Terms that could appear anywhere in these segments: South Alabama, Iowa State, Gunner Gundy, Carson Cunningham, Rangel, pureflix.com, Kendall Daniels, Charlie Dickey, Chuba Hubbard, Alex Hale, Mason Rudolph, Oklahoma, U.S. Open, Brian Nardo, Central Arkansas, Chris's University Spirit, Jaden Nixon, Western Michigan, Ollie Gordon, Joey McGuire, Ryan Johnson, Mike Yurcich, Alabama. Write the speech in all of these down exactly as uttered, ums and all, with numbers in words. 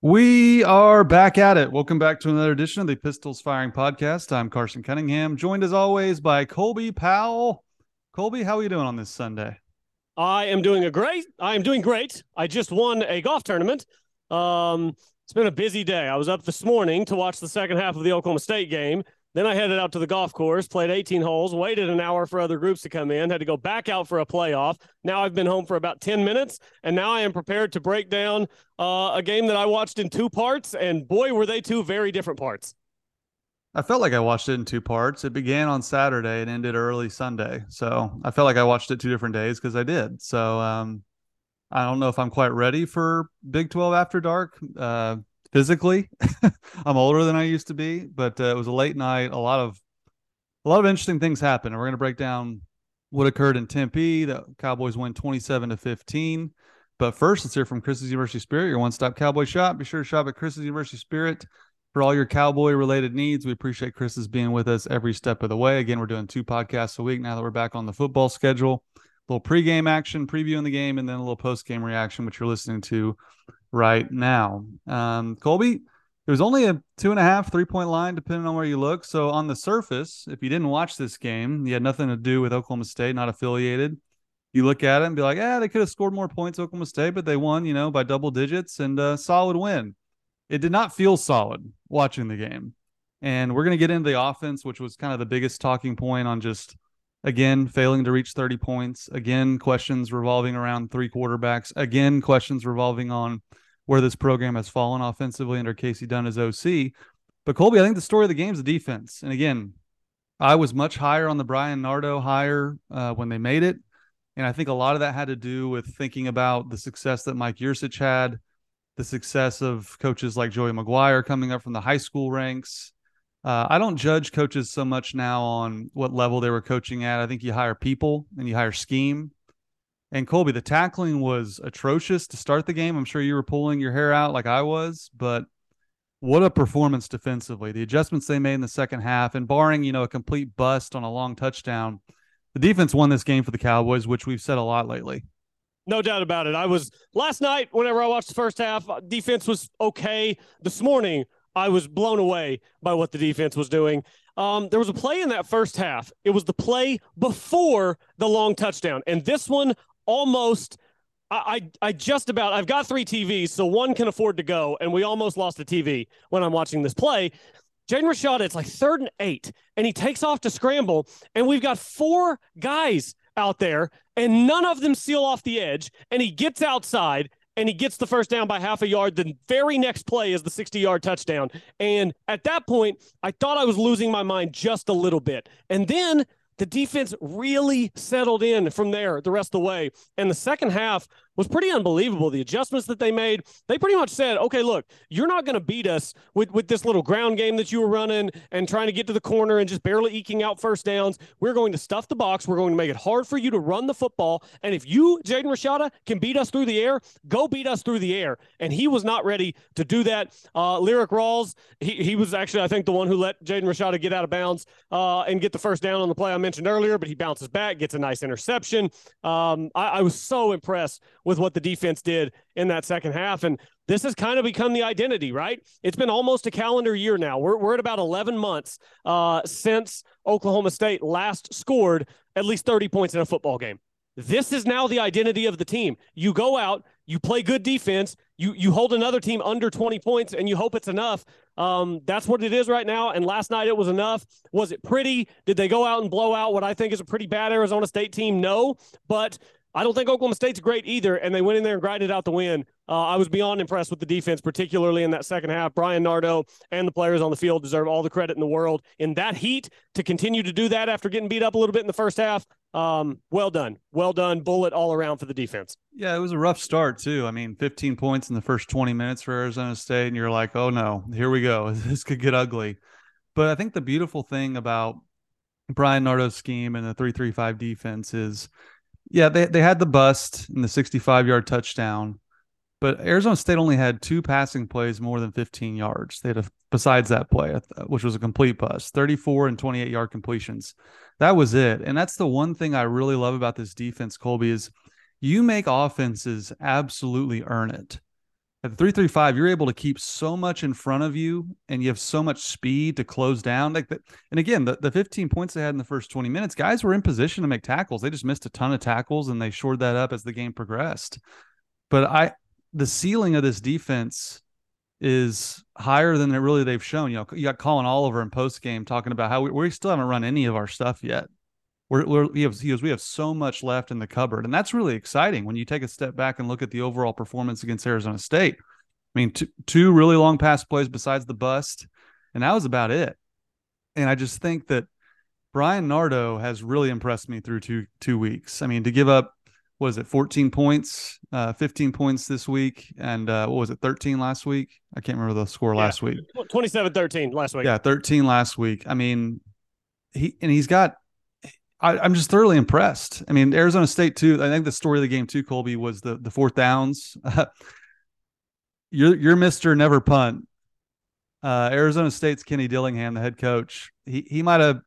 We are back at it. Welcome back to another edition of the Pistols Firing Podcast. I'm Carson Cunningham, joined as always by Colby Powell. Colby, how are you doing on this Sunday? I am doing a great. I am doing great. I just won a golf tournament. Um, it's been a busy day. I was up this morning to watch the second half of the Oklahoma State game. Then I headed out to the golf course, played eighteen holes, waited an hour for other groups to come in, had to go back out for a playoff. Now I've been home for about ten minutes, and now I am prepared to break down uh, a game that I watched in two parts, and boy, were they two very different parts. I felt like I watched it in two parts. It began on Saturday and ended early Sunday. So I felt like I watched it two different days because I did. So um, I don't know if I'm quite ready for Big twelve After Dark uh, physically. I'm older than I used to be, but uh, it was a late night. A lot of a lot of interesting things happened. And we're going to break down what occurred in Tempe. The Cowboys win twenty-seven to fifteen. But first, let's hear from Chris's University Spirit, your one-stop Cowboy shop. Be sure to shop at Chris's University Spirit. For all your Cowboy-related needs, we appreciate Chris's being with us every step of the way. Again, we're doing two podcasts a week now that we're back on the football schedule. A little pregame action, previewing the game, and then a little postgame reaction, which you're listening to right now. Um, Colby, it was only a two-and-a-half, three-point line, depending on where you look. So on the surface, if you didn't watch this game, you had nothing to do with Oklahoma State, not affiliated, you look at it and be like, yeah, they could have scored more points, Oklahoma State, but they won, you know, by double digits and a solid win. It did not feel solid watching the game. And we're going to get into the offense, which was kind of the biggest talking point on just, again, failing to reach thirty points. Again, questions revolving around three quarterbacks. Again, questions revolving on where this program has fallen offensively under Casey Dunn as O C. But, Colby, I think the story of the game is the defense. And, again, I was much higher on the Brian Nardo hire uh, when they made it. And I think a lot of that had to do with thinking about the success that Mike Yurcich had, the success of coaches like Joey McGuire coming up from the high school ranks. Uh, I don't judge coaches so much now on what level they were coaching at. I think you hire people and you hire scheme. And Colby, the tackling was atrocious to start the game. I'm sure you were pulling your hair out like I was, but what a performance defensively. The adjustments they made in the second half, and barring, you know, a complete bust on a long touchdown, the defense won this game for the Cowboys, which we've said a lot lately. No doubt about it. I was last night, whenever I watched the first half, defense was okay. This morning, I was blown away by what the defense was doing. Um, there was a play in that first half. It was the play before the long touchdown. And this one almost, I, I, I just about, I've got three T Vs, so one can afford to go. And we almost lost the T V when I'm watching this play. Jaden Rashada, it's like third and eight, and he takes off to scramble. And we've got four guys out there, and none of them seal off the edge, and he gets outside, and he gets the first down by half a yard. The very next play is the sixty-yard touchdown, and at that point, I thought I was losing my mind just a little bit, and then the defense really settled in from there the rest of the way, and the second half was pretty unbelievable. The adjustments that they made, they pretty much said, okay, look, you're not going to beat us with, with this little ground game that you were running and trying to get to the corner and just barely eking out first downs. We're going to stuff the box. We're going to make it hard for you to run the football. And if you, Jaden Rashada, can beat us through the air, go beat us through the air. And he was not ready to do that. Uh, Lyric Rawls, he, he was actually, I think, the one who let Jaden Rashada get out of bounds uh, and get the first down on the play I mentioned earlier, but he bounces back, gets a nice interception. Um, I, I was so impressed with what the defense did in that second half. And this has kind of become the identity, right? It's been almost a calendar year now. We're, we're at about eleven months uh, since Oklahoma State last scored at least thirty points in a football game. This is now the identity of the team. You go out, you play good defense, you you hold another team under twenty points, and you hope it's enough. Um, that's what it is right now, and last night it was enough. Was it pretty? Did they go out and blow out what I think is a pretty bad Arizona State team? No, but I don't think Oklahoma State's great either, and they went in there and grinded out the win. Uh, I was beyond impressed with the defense, particularly in that second half. Brian Nardo and the players on the field deserve all the credit in the world. In that heat, to continue to do that after getting beat up a little bit in the first half, um, well done. Well done. Bullet all around for the defense. Yeah, it was a rough start, too. I mean, fifteen points in the first twenty minutes for Arizona State, and you're like, oh, no, here we go. This could get ugly. But I think the beautiful thing about Brian Nardo's scheme and the three three five defense is, yeah, they, they had the bust in the sixty-five yard touchdown, but Arizona State only had two passing plays more than fifteen yards. They had a, besides that play, which was a complete bust, thirty-four and twenty-eight yard completions. That was it. And that's the one thing I really love about this defense, Colby, is you make offenses absolutely earn it. At the three three five, you're able to keep so much in front of you, and you have so much speed to close down. Like the, and again, the, the fifteen points they had in the first twenty minutes, guys were in position to make tackles. They just missed a ton of tackles, and they shored that up as the game progressed. But I, the ceiling of this defense is higher than it really they've shown. You know, you got Colin Oliver in postgame talking about how we, we still haven't run any of our stuff yet. We're, we're, he goes, he goes, we have so much left in the cupboard. And that's really exciting when you take a step back and look at the overall performance against Arizona State. I mean, t- two really long pass plays besides the bust, and that was about it. And I just think that Brian Nardo has really impressed me through two two weeks. I mean, to give up, what is it, fourteen points, uh, fifteen points this week, and uh, what was it, thirteen last week? I can't remember the score yeah, last week. twenty-seven thirteen last week. Yeah, thirteen last week. I mean, he and he's got – I, I'm just thoroughly impressed. I mean, Arizona State too. I think the story of the game too, Colby, was the the fourth downs. Uh, you're you're Mister Never Punt. Uh, Arizona State's Kenny Dillingham, the head coach, he he might have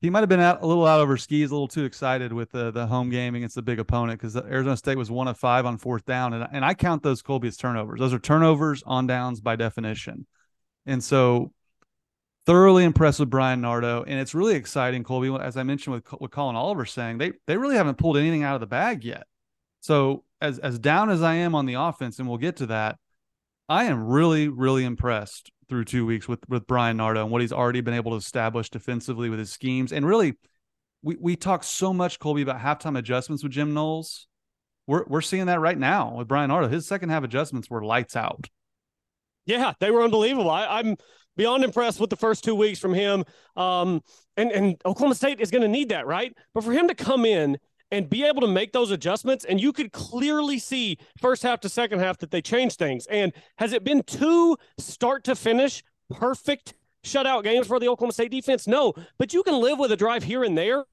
he might have been out, a little out over skis, a little too excited with the the home game against the big opponent, because Arizona State was one of five on fourth down, and and I count those, Colby, as turnovers. Those are turnovers on downs by definition, and so. Thoroughly impressed with Brian Nardo, and it's really exciting, Colby. As I mentioned with, with Colin Oliver saying, they they really haven't pulled anything out of the bag yet. So as as down as I am on the offense, and we'll get to that, I am really, really impressed through two weeks with, with Brian Nardo and what he's already been able to establish defensively with his schemes. And really, we we talk so much, Colby, about halftime adjustments with Jim Knowles. We're we're seeing that right now with Brian Nardo. His second half adjustments were lights out. Yeah, they were unbelievable. I, I'm beyond impressed with the first two weeks from him. Um, and, and Oklahoma State is going to need that, right? But for him to come in and be able to make those adjustments, and you could clearly see first half to second half that they changed things. And has it been two start to finish perfect shutout games for the Oklahoma State defense? No, but you can live with a drive here and there.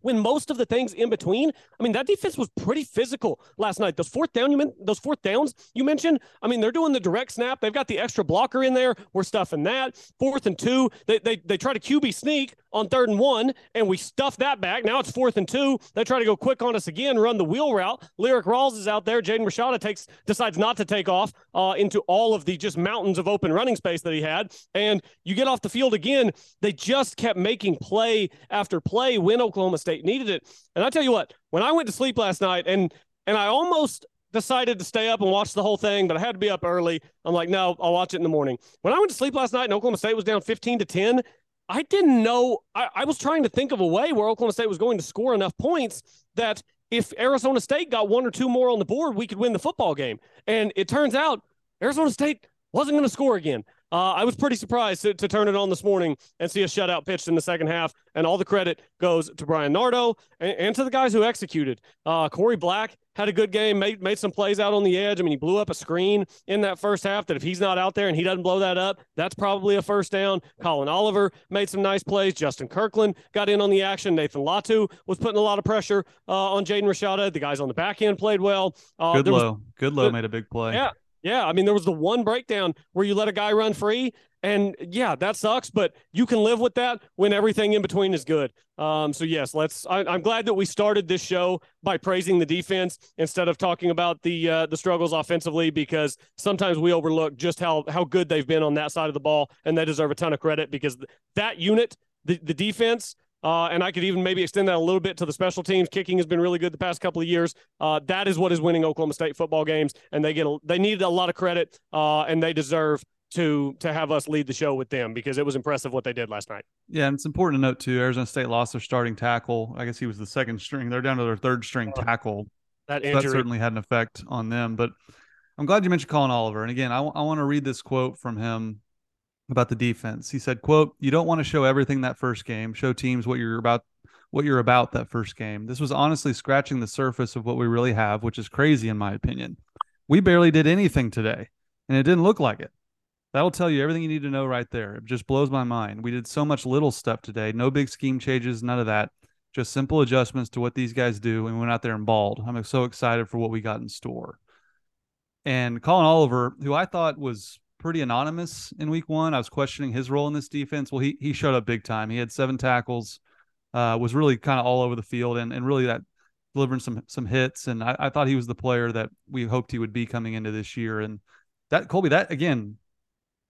When most of the things in between, I mean, that defense was pretty physical last night. Those fourth down, you meant those fourth downs you mentioned. I mean, they're doing the direct snap. They've got the extra blocker in there. We're stuffing that. Fourth and two. They they they try to Q B sneak on third and one, and we stuff that back. Now it's fourth and two. They try to go quick on us again, run the wheel route. Lyric Rawls is out there. Jaden Rashada takes decides not to take off uh, into all of the just mountains of open running space that he had. And you get off the field again. They just kept making play after play when Oklahoma Oklahoma State needed it. And I tell you what, when I went to sleep last night and and I almost decided to stay up and watch the whole thing, but I had to be up early. I'm like, no, I'll watch it in the morning. When I went to sleep last night and Oklahoma State was down fifteen to ten, I didn't know. I, I was trying to think of a way where Oklahoma State was going to score enough points that if Arizona State got one or two more on the board, we could win the football game. And it turns out Arizona State wasn't going to score again. Uh, I was pretty surprised to, to turn it on this morning and see a shutout pitched in the second half, and all the credit goes to Brian Nardo and, and to the guys who executed. Uh, Corey Black had a good game, made made some plays out on the edge. I mean, he blew up a screen in that first half that if he's not out there and he doesn't blow that up, that's probably a first down. Colin Oliver made some nice plays. Justin Kirkland got in on the action. Nathan Latu was putting a lot of pressure uh, on Jaden Rashada. The guys on the back end played well. Uh, Goodlow. Was, Goodlow uh, made a big play. Yeah. Yeah, I mean, there was the one breakdown where you let a guy run free, and yeah, that sucks, but you can live with that when everything in between is good. Um, so yes, let's. I, I'm glad that we started this show by praising the defense instead of talking about the uh, the struggles offensively, because sometimes we overlook just how how good they've been on that side of the ball, and they deserve a ton of credit because that unit, the, the defense. Uh, and I could even maybe extend that a little bit to the special teams. Kicking has been really good the past couple of years. Uh, that is what is winning Oklahoma State football games, and they get a, they needed a lot of credit, uh, and they deserve to to have us lead the show with them because it was impressive what they did last night. Yeah, and it's important to note, too, Arizona State lost their starting tackle. I guess he was the second string. They're down to their third string uh, tackle. That, so that certainly had an effect on them. But I'm glad you mentioned Colin Oliver. And, again, I, w- I want to read this quote from him about the defense. He said, quote, "You don't want to show everything that first game, show teams what you're about, what you're about that first game. This was honestly scratching the surface of what we really have, which is crazy in my opinion. We barely did anything today, and it didn't look like it. That'll tell you everything you need to know right there. It just blows my mind. We did so much little stuff today. No big scheme changes, none of that. Just simple adjustments to what these guys do, and we went out there and balled. I'm so excited for what we got in store. And Colin Oliver, who I thought was pretty anonymous in week one, I was questioning his role in this defense. Well, he he showed up big time. He had seven tackles, uh, was really kind of all over the field, and and really that delivering some some hits. And I, I thought he was the player that we hoped he would be coming into this year. And that, Colby, that again,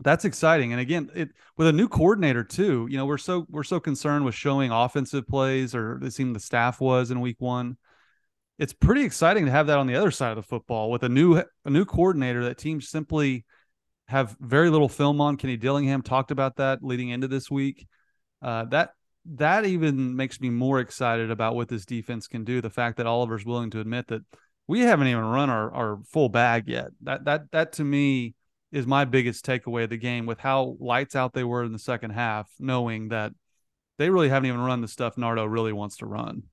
that's exciting. And again, it with a new coordinator too, you know, we're so, we're so concerned with showing offensive plays, or it seemed the staff was in week one. It's pretty exciting to have that on the other side of the football with a new, a new coordinator that teams simply have very little film on. Kenny Dillingham talked about that leading into this week. Uh, that, that even makes me more excited about what this defense can do. The fact that Oliver's willing to admit that we haven't even run our, our full bag yet. That, that, that to me is my biggest takeaway of the game, with how lights out they were in the second half, knowing that they really haven't even run the stuff Nardo really wants to run.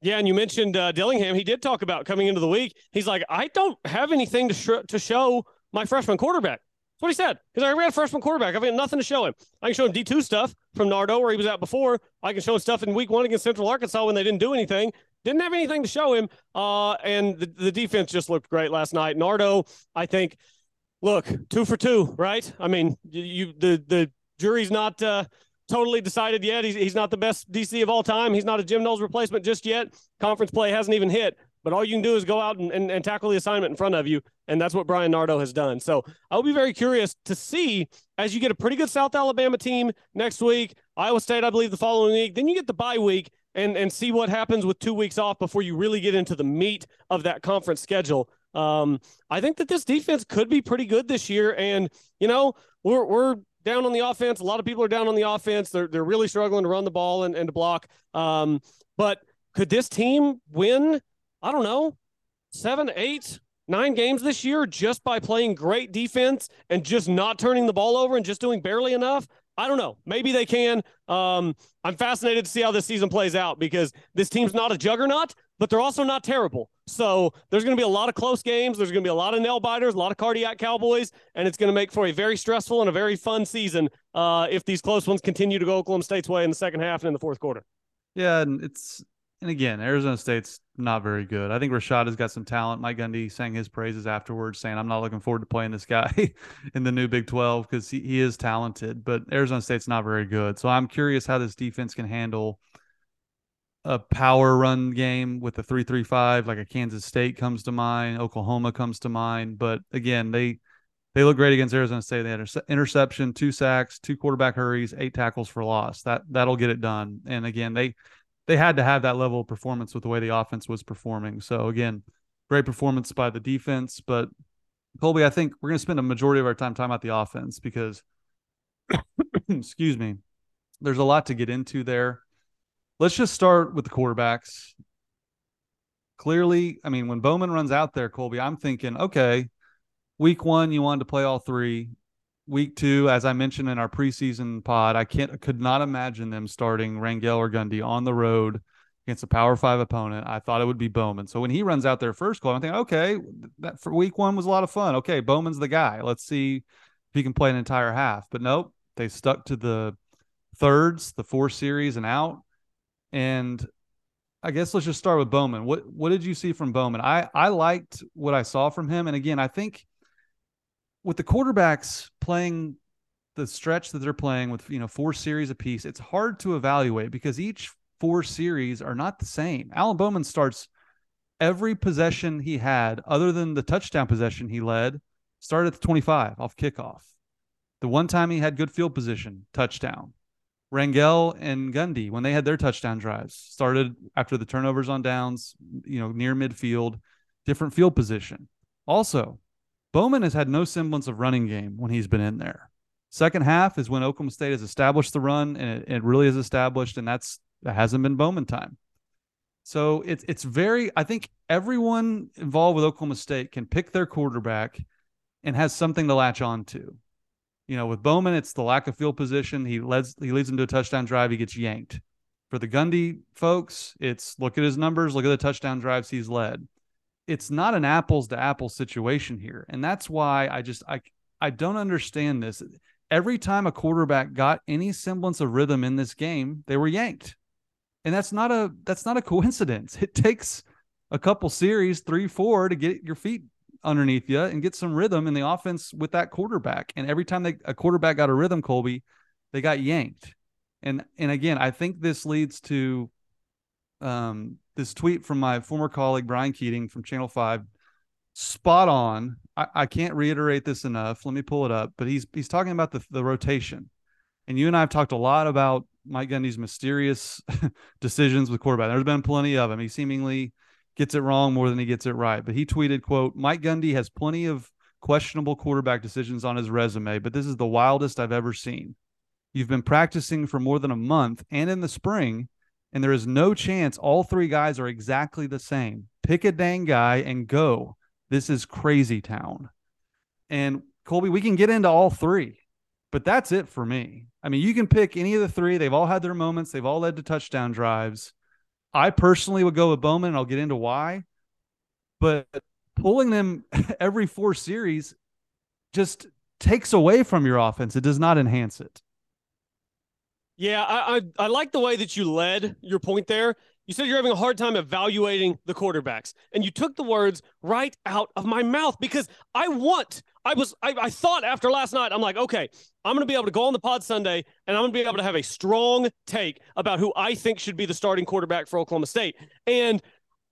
Yeah, and you mentioned uh, Dillingham. He did talk about coming into the week. He's like, I don't have anything to, sh to show my freshman quarterback. That's what he said. He's like, I ran a freshman quarterback. I've got nothing to show him. I can show him D two stuff from Nardo where he was at before. I can show him stuff in week one against Central Arkansas when they didn't do anything. Didn't have anything to show him. Uh, and the, the defense just looked great last night. Nardo, I think, look, two for two, right? I mean, you the the jury's not uh, totally decided yet. He's, he's not the best D C of all time. He's not a Jim Knowles replacement just yet. Conference play hasn't even hit. But all you can do is go out and, and, and tackle the assignment in front of you, and that's what Brian Nardo has done. So I'll be very curious to see, as you get a pretty good South Alabama team next week, Iowa State, I believe, the following week. Then you get the bye week and, and see what happens with two weeks off before you really get into the meat of that conference schedule. Um, I think that this defense could be pretty good this year. And, you know, we're, we're down on the offense. A lot of people are down on the offense. They're, they're really struggling to run the ball and, and to block. Um, but could this team win, I don't know, seven, eight, nine games this year just by playing great defense and just not turning the ball over and just doing barely enough? I don't know. Maybe they can. Um, I'm fascinated to see how this season plays out, because this team's not a juggernaut, but they're also not terrible. So there's going to be a lot of close games. There's going to be a lot of nail biters, a lot of cardiac cowboys, and it's going to make for a very stressful and a very fun season uh, if these close ones continue to go Oklahoma State's way in the second half and in the fourth quarter. Yeah, and it's and again, Arizona State's not very good. I think Rashada's got some talent. Mike Gundy sang his praises afterwards, saying, I'm not looking forward to playing this guy in the new Big twelve, because he, he is talented, but Arizona State's not very good. So I'm curious how this defense can handle a power run game with a three three five, like a Kansas State comes to mind, Oklahoma comes to mind. But again, they they look great against Arizona State. They had an interception, two sacks, two quarterback hurries, eight tackles for loss. That, that'll get it done. And again, they – they had to have that level of performance with the way the offense was performing. So again, great performance by the defense. But Colby, I think we're going to spend a majority of our time talking about the offense, because, excuse me, there's a lot to get into there. Let's just start with the quarterbacks. Clearly, I mean, when Bowman runs out there, Colby, I'm thinking, okay, week one, you wanted to play all three. Week two, as I mentioned in our preseason pod, I can't, could not imagine them starting Rangel or Gundy on the road against a Power Five opponent. I thought it would be Bowman. So when he runs out there first call, I'm thinking, okay, that for week one was a lot of fun. Okay, Bowman's the guy. Let's see if he can play an entire half. But nope, they stuck to the thirds, the four series and out. And I guess let's just start with Bowman. What what did you see from Bowman? I I liked what I saw from him. And again, I think with the quarterbacks playing the stretch that they're playing with, you know, four series apiece, it's hard to evaluate because each four series are not the same. Alan Bowman starts every possession he had, other than the touchdown possession he led, started at the twenty-five off kickoff. The one time he had good field position, touchdown. Rangel and Gundy, when they had their touchdown drives, started after the turnovers on downs, you know, near midfield, different field position. Also, Bowman has had no semblance of running game when he's been in there. Second half is when Oklahoma State has established the run, and it, it really is established, and that's that hasn't been Bowman time. So it's it's very, I think everyone involved with Oklahoma State can pick their quarterback and has something to latch on to. You know, with Bowman, it's the lack of field position. He leads he leads him to a touchdown drive. He gets yanked. For the Gundy folks, it's look at his numbers, look at the touchdown drives he's led. It's not an apples to apples situation here. And that's why I just, I, I don't understand this. Every time a quarterback got any semblance of rhythm in this game, they were yanked. And that's not a, that's not a coincidence. It takes a couple series, three, four, to get your feet underneath you and get some rhythm in the offense with that quarterback. And every time they, a quarterback got a rhythm, Colby, they got yanked. And, and again, I think this leads to um, this tweet from my former colleague, Brian Keating from Channel five, spot on. I, I can't reiterate this enough. Let me pull it up, but he's, he's talking about the, the rotation. And you and I have talked a lot about Mike Gundy's mysterious decisions with quarterback. There's been plenty of them. He seemingly gets it wrong more than he gets it right. But he tweeted, quote, "Mike Gundy has plenty of questionable quarterback decisions on his resume, but this is the wildest I've ever seen. You've been practicing for more than a month and in the spring, and there is no chance all three guys are exactly the same. Pick a dang guy and go. This is crazy town." And Colby, we can get into all three, but that's it for me. I mean, you can pick any of the three. They've all had their moments. They've all led to touchdown drives. I personally would go with Bowman, and I'll get into why, but pulling them every four series just takes away from your offense. It does not enhance it. Yeah, I, I I like the way that you led your point there. You said you're having a hard time evaluating the quarterbacks, and you took the words right out of my mouth, because I want, I was, I, I thought after last night, I'm like, okay, I'm going to be able to go on the pod Sunday, and I'm going to be able to have a strong take about who I think should be the starting quarterback for Oklahoma State. And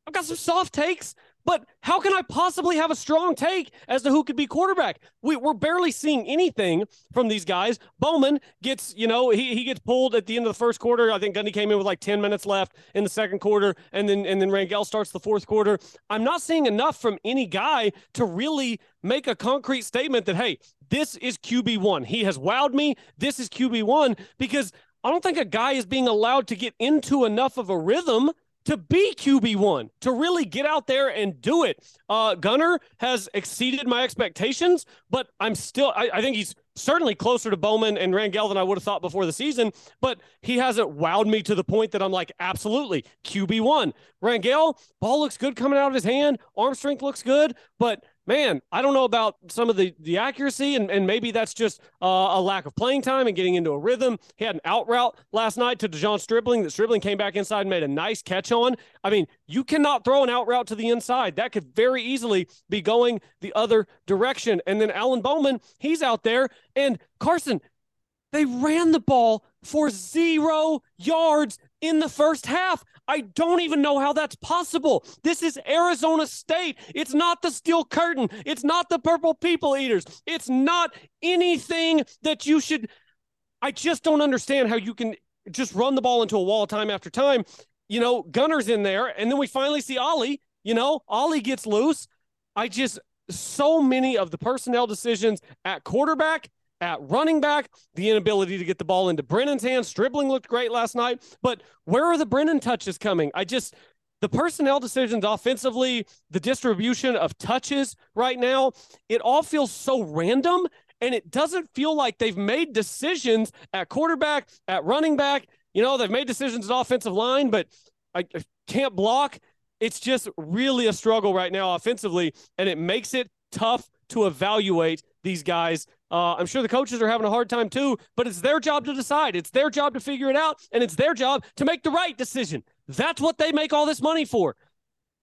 I've got some soft takes, but how can I possibly have a strong take as to who could be quarterback? We, we're barely seeing anything from these guys. Bowman gets, you know, he he gets pulled at the end of the first quarter. I think Gundy came in with like ten minutes left in the second quarter, and then and then Rangel starts the fourth quarter. I'm not seeing enough from any guy to really make a concrete statement that, hey, this is Q B one. He has wowed me. This is Q B one, because I don't think a guy is being allowed to get into enough of a rhythm to be Q B one, to really get out there and do it. Uh, Gunner has exceeded my expectations, but I'm still, I, I think he's certainly closer to Bowman and Rangel than I would have thought before the season, but he hasn't wowed me to the point that I'm like, absolutely, Q B one. Rangel, ball looks good coming out of his hand, arm strength looks good, but man, I don't know about some of the, the accuracy, and, and maybe that's just uh, a lack of playing time and getting into a rhythm. He had an out route last night to Dejon Stribling that Stribling came back inside and made a nice catch on. I mean, you cannot throw an out route to the inside. That could very easily be going the other direction. And then Alan Bowman, he's out there. And Carson, they ran the ball for zero yards in the first half. I don't even know how that's possible. This is Arizona State. It's not the Steel Curtain. It's not the Purple People Eaters. It's not anything that you should. I just don't understand how you can just run the ball into a wall time after time. You know, Gunner's in there, and then we finally see Ollie. You know, Ollie gets loose. I just, so many of the personnel decisions at quarterback, at running back, the inability to get the ball into Brennan's hands. Stribling looked great last night, but where are the Brennan touches coming? I just, the personnel decisions offensively, the distribution of touches right now, it all feels so random, and it doesn't feel like they've made decisions at quarterback, at running back. You know, they've made decisions at offensive line, but I, I can't block. It's just really a struggle right now offensively, and it makes it tough to evaluate these guys. Uh, I'm sure the coaches are having a hard time too, but it's their job to decide. It's their job to figure it out, and it's their job to make the right decision. That's what they make all this money for.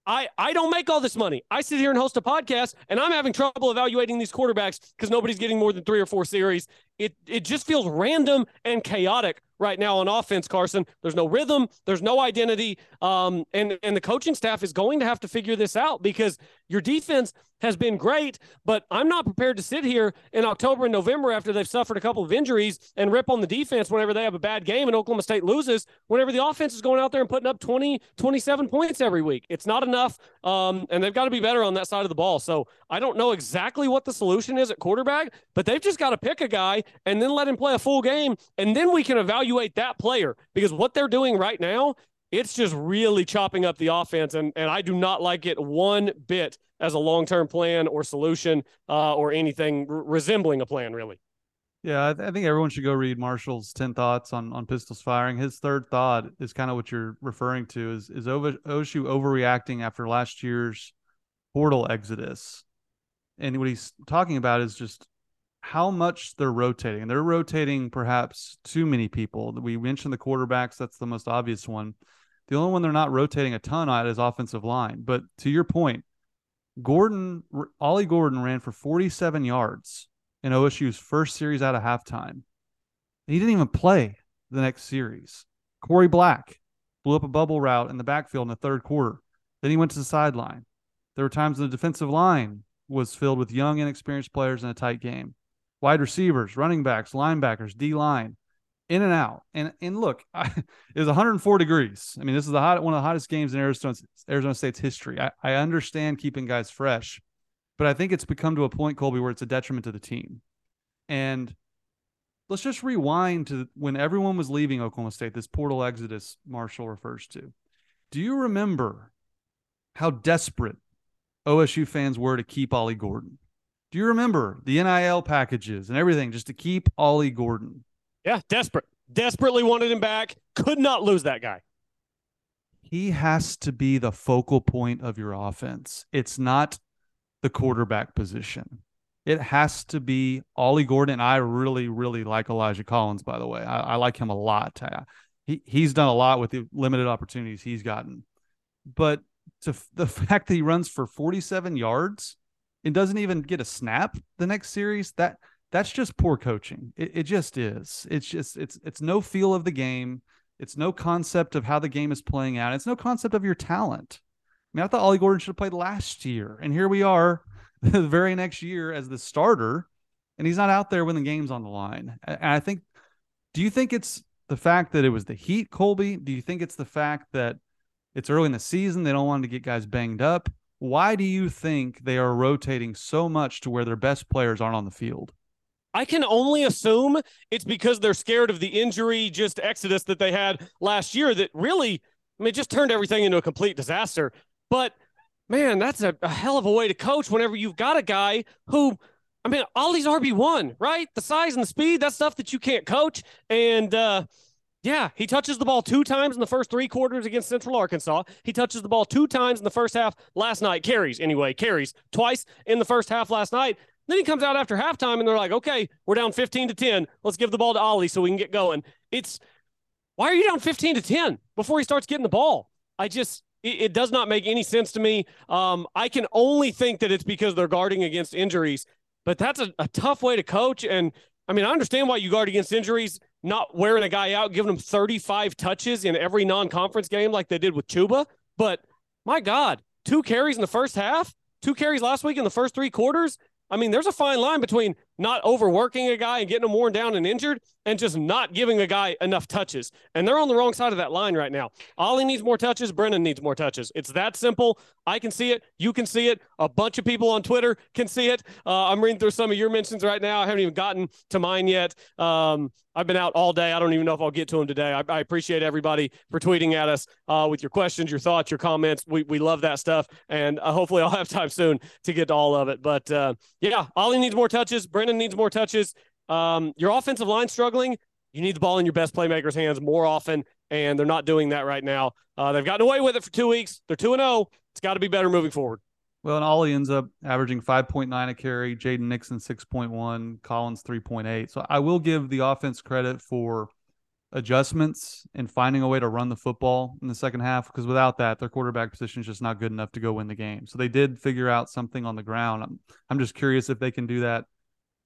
I, I don't make all this money. I sit here and host a podcast, and I'm having trouble evaluating these quarterbacks because nobody's getting more than three or four series. It, it just feels random and chaotic right now on offense, Carson. There's no rhythm. There's no identity. Um, and, and the coaching staff is going to have to figure this out, because your defense has been great, but I'm not prepared to sit here in October and November after they've suffered a couple of injuries and rip on the defense whenever they have a bad game and Oklahoma State loses, whenever the offense is going out there and putting up twenty, twenty-seven points every week. It's not enough, um, and they've got to be better on that side of the ball. So I don't know exactly what the solution is at quarterback, but they've just got to pick a guy and then let him play a full game, and then we can evaluate that player, because what they're doing right now, it's just really chopping up the offense, and, and I do not like it one bit as a long-term plan or solution uh, or anything re- resembling a plan, really. Yeah, I, th- I think everyone should go read Marshall's ten thoughts on, on pistols firing. His third thought is kind of what you're referring to, is, is over, O S U overreacting after last year's portal exodus. And what he's talking about is just how much they're rotating. They're rotating perhaps too many people. We mentioned the quarterbacks. That's the most obvious one. The only one they're not rotating a ton at is offensive line. But to your point, Gordon, Ollie Gordon ran for forty-seven yards in O S U's first series out of halftime. He didn't even play the next series. Corey Black blew up a bubble route in the backfield in the third quarter. Then he went to the sideline. There were times the defensive line was filled with young, inexperienced players in a tight game. Wide receivers, running backs, linebackers, D-line, in and out. And and look, I, it was one hundred four degrees. I mean, this is the hot, one of the hottest games in Arizona, Arizona State's history. I, I understand keeping guys fresh, but I think it's become to a point, Colby, where it's a detriment to the team. And let's just rewind to when everyone was leaving Oklahoma State, this portal exodus Marshall refers to. Do you remember how desperate O S U fans were to keep Ollie Gordon? Do you remember the N I L packages and everything just to keep Ollie Gordon? Yeah, desperate. Desperately wanted him back. Could not lose that guy. He has to be the focal point of your offense. It's not the quarterback position. It has to be Ollie Gordon. And I really, really like Elijah Collins, by the way. I, I like him a lot. I, he, he's done a lot with the limited opportunities he's gotten. But to f- the fact that he runs for forty-seven yards and doesn't even get a snap the next series, that that's just poor coaching. It, it just is. It's just, it's, it's no feel of the game. It's no concept of how the game is playing out. It's no concept of your talent. I mean, I thought Ollie Gordon should have played last year. And here we are the very next year as the starter. And he's not out there when the game's on the line. And I think, do you think it's the fact that it was the heat, Colby? Do you think it's the fact that it's early in the season? They don't want to get guys banged up. Why do you think they are rotating so much to where their best players aren't on the field? I can only assume it's because they're scared of the injury, just exodus that they had last year that really, I mean, just turned everything into a complete disaster. But, man, that's a, a hell of a way to coach whenever you've got a guy who, I mean, Ollie's R B one, right? The size and the speed, that's stuff that you can't coach. And, uh, yeah, he touches the ball two times in the first three quarters against Central Arkansas. He touches the ball two times in the first half last night. Carries, anyway, carries twice in the first half last night. Then he comes out after halftime, and they're like, okay, we're down fifteen to ten. Let's give the ball to Ollie so we can get going. It's, why are you down fifteen to ten before he starts getting the ball? I just, it, it does not make any sense to me. Um, I can only think that it's because they're guarding against injuries, but that's a, a tough way to coach. And, I mean, I understand why you guard against injuries, not wearing a guy out, giving him thirty-five touches in every non-conference game like they did with Chuba. But, my God, two carries in the first half, two carries last week in the first three quarters. I mean, there's a fine line between not overworking a guy and getting him worn down and injured and just not giving a guy enough touches. And they're on the wrong side of that line right now. Ollie needs more touches. Brennan needs more touches. It's that simple. I can see it. You can see it. A bunch of people on Twitter can see it. Uh, I'm reading through some of your mentions right now. I haven't even gotten to mine yet. Um, I've been out all day. I don't even know if I'll get to them today. I, I appreciate everybody for tweeting at us uh, with your questions, your thoughts, your comments. We we love that stuff. And uh, hopefully I'll have time soon to get to all of it. But uh, yeah, Ollie needs more touches. Brennan needs more touches. Um, your offensive line struggling. You need the ball in your best playmaker's hands more often, and they're not doing that right now. Uh, they've gotten away with it for two weeks. They're two and zero. It's got to be better moving forward. Well, and Ollie ends up averaging five point nine a carry. Jaden Nixon six point one. Collins three point eight. So I will give the offense credit for adjustments and finding a way to run the football in the second half, because without that, their quarterback position is just not good enough to go win the game. So they did figure out something on the ground. I'm I'm just curious if they can do that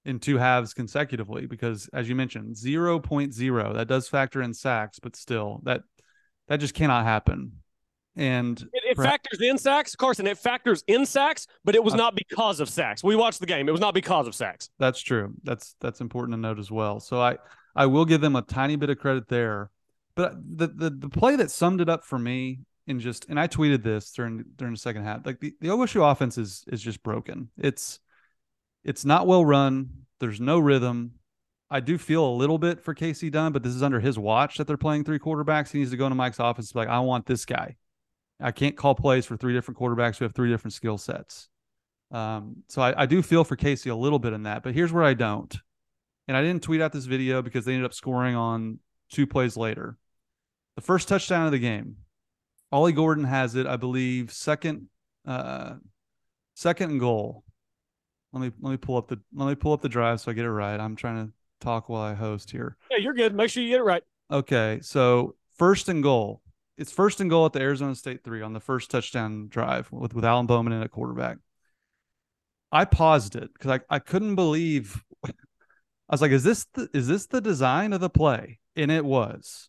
in two halves consecutively, because as you mentioned, zero point zero, that does factor in sacks, but still that, that just cannot happen. And it, it perhaps, factors in sacks, Carson, it factors in sacks, but it was not because of sacks. We watched the game. It was not because of sacks. That's true. That's, that's important to note as well. So I, I will give them a tiny bit of credit there, but the, the, the play that summed it up for me in just, and I tweeted this during, during the second half, like the, the O S U offense is, is just broken. It's, It's not well run. There's no rhythm. I do feel a little bit for Casey Dunn, but this is under his watch that they're playing three quarterbacks. He needs to go into Mike's office and be like, I want this guy. I can't call plays for three different quarterbacks who have three different skill sets. Um, so I, I do feel for Casey a little bit in that, but here's where I don't. And I didn't tweet out this video because they ended up scoring on two plays later. The first touchdown of the game, Ollie Gordon has it, I believe, second, uh, second and goal. Let me let me pull up the let me pull up the drive so I get it right. I'm trying to talk while I host here. Yeah, you're good. Make sure you get it right. Okay, so first and goal. It's first and goal at the Arizona State three on the first touchdown drive with, with Alan Bowman in at quarterback. I paused it because I, I couldn't believe. I was like, is this the, is this the design of the play? And it was.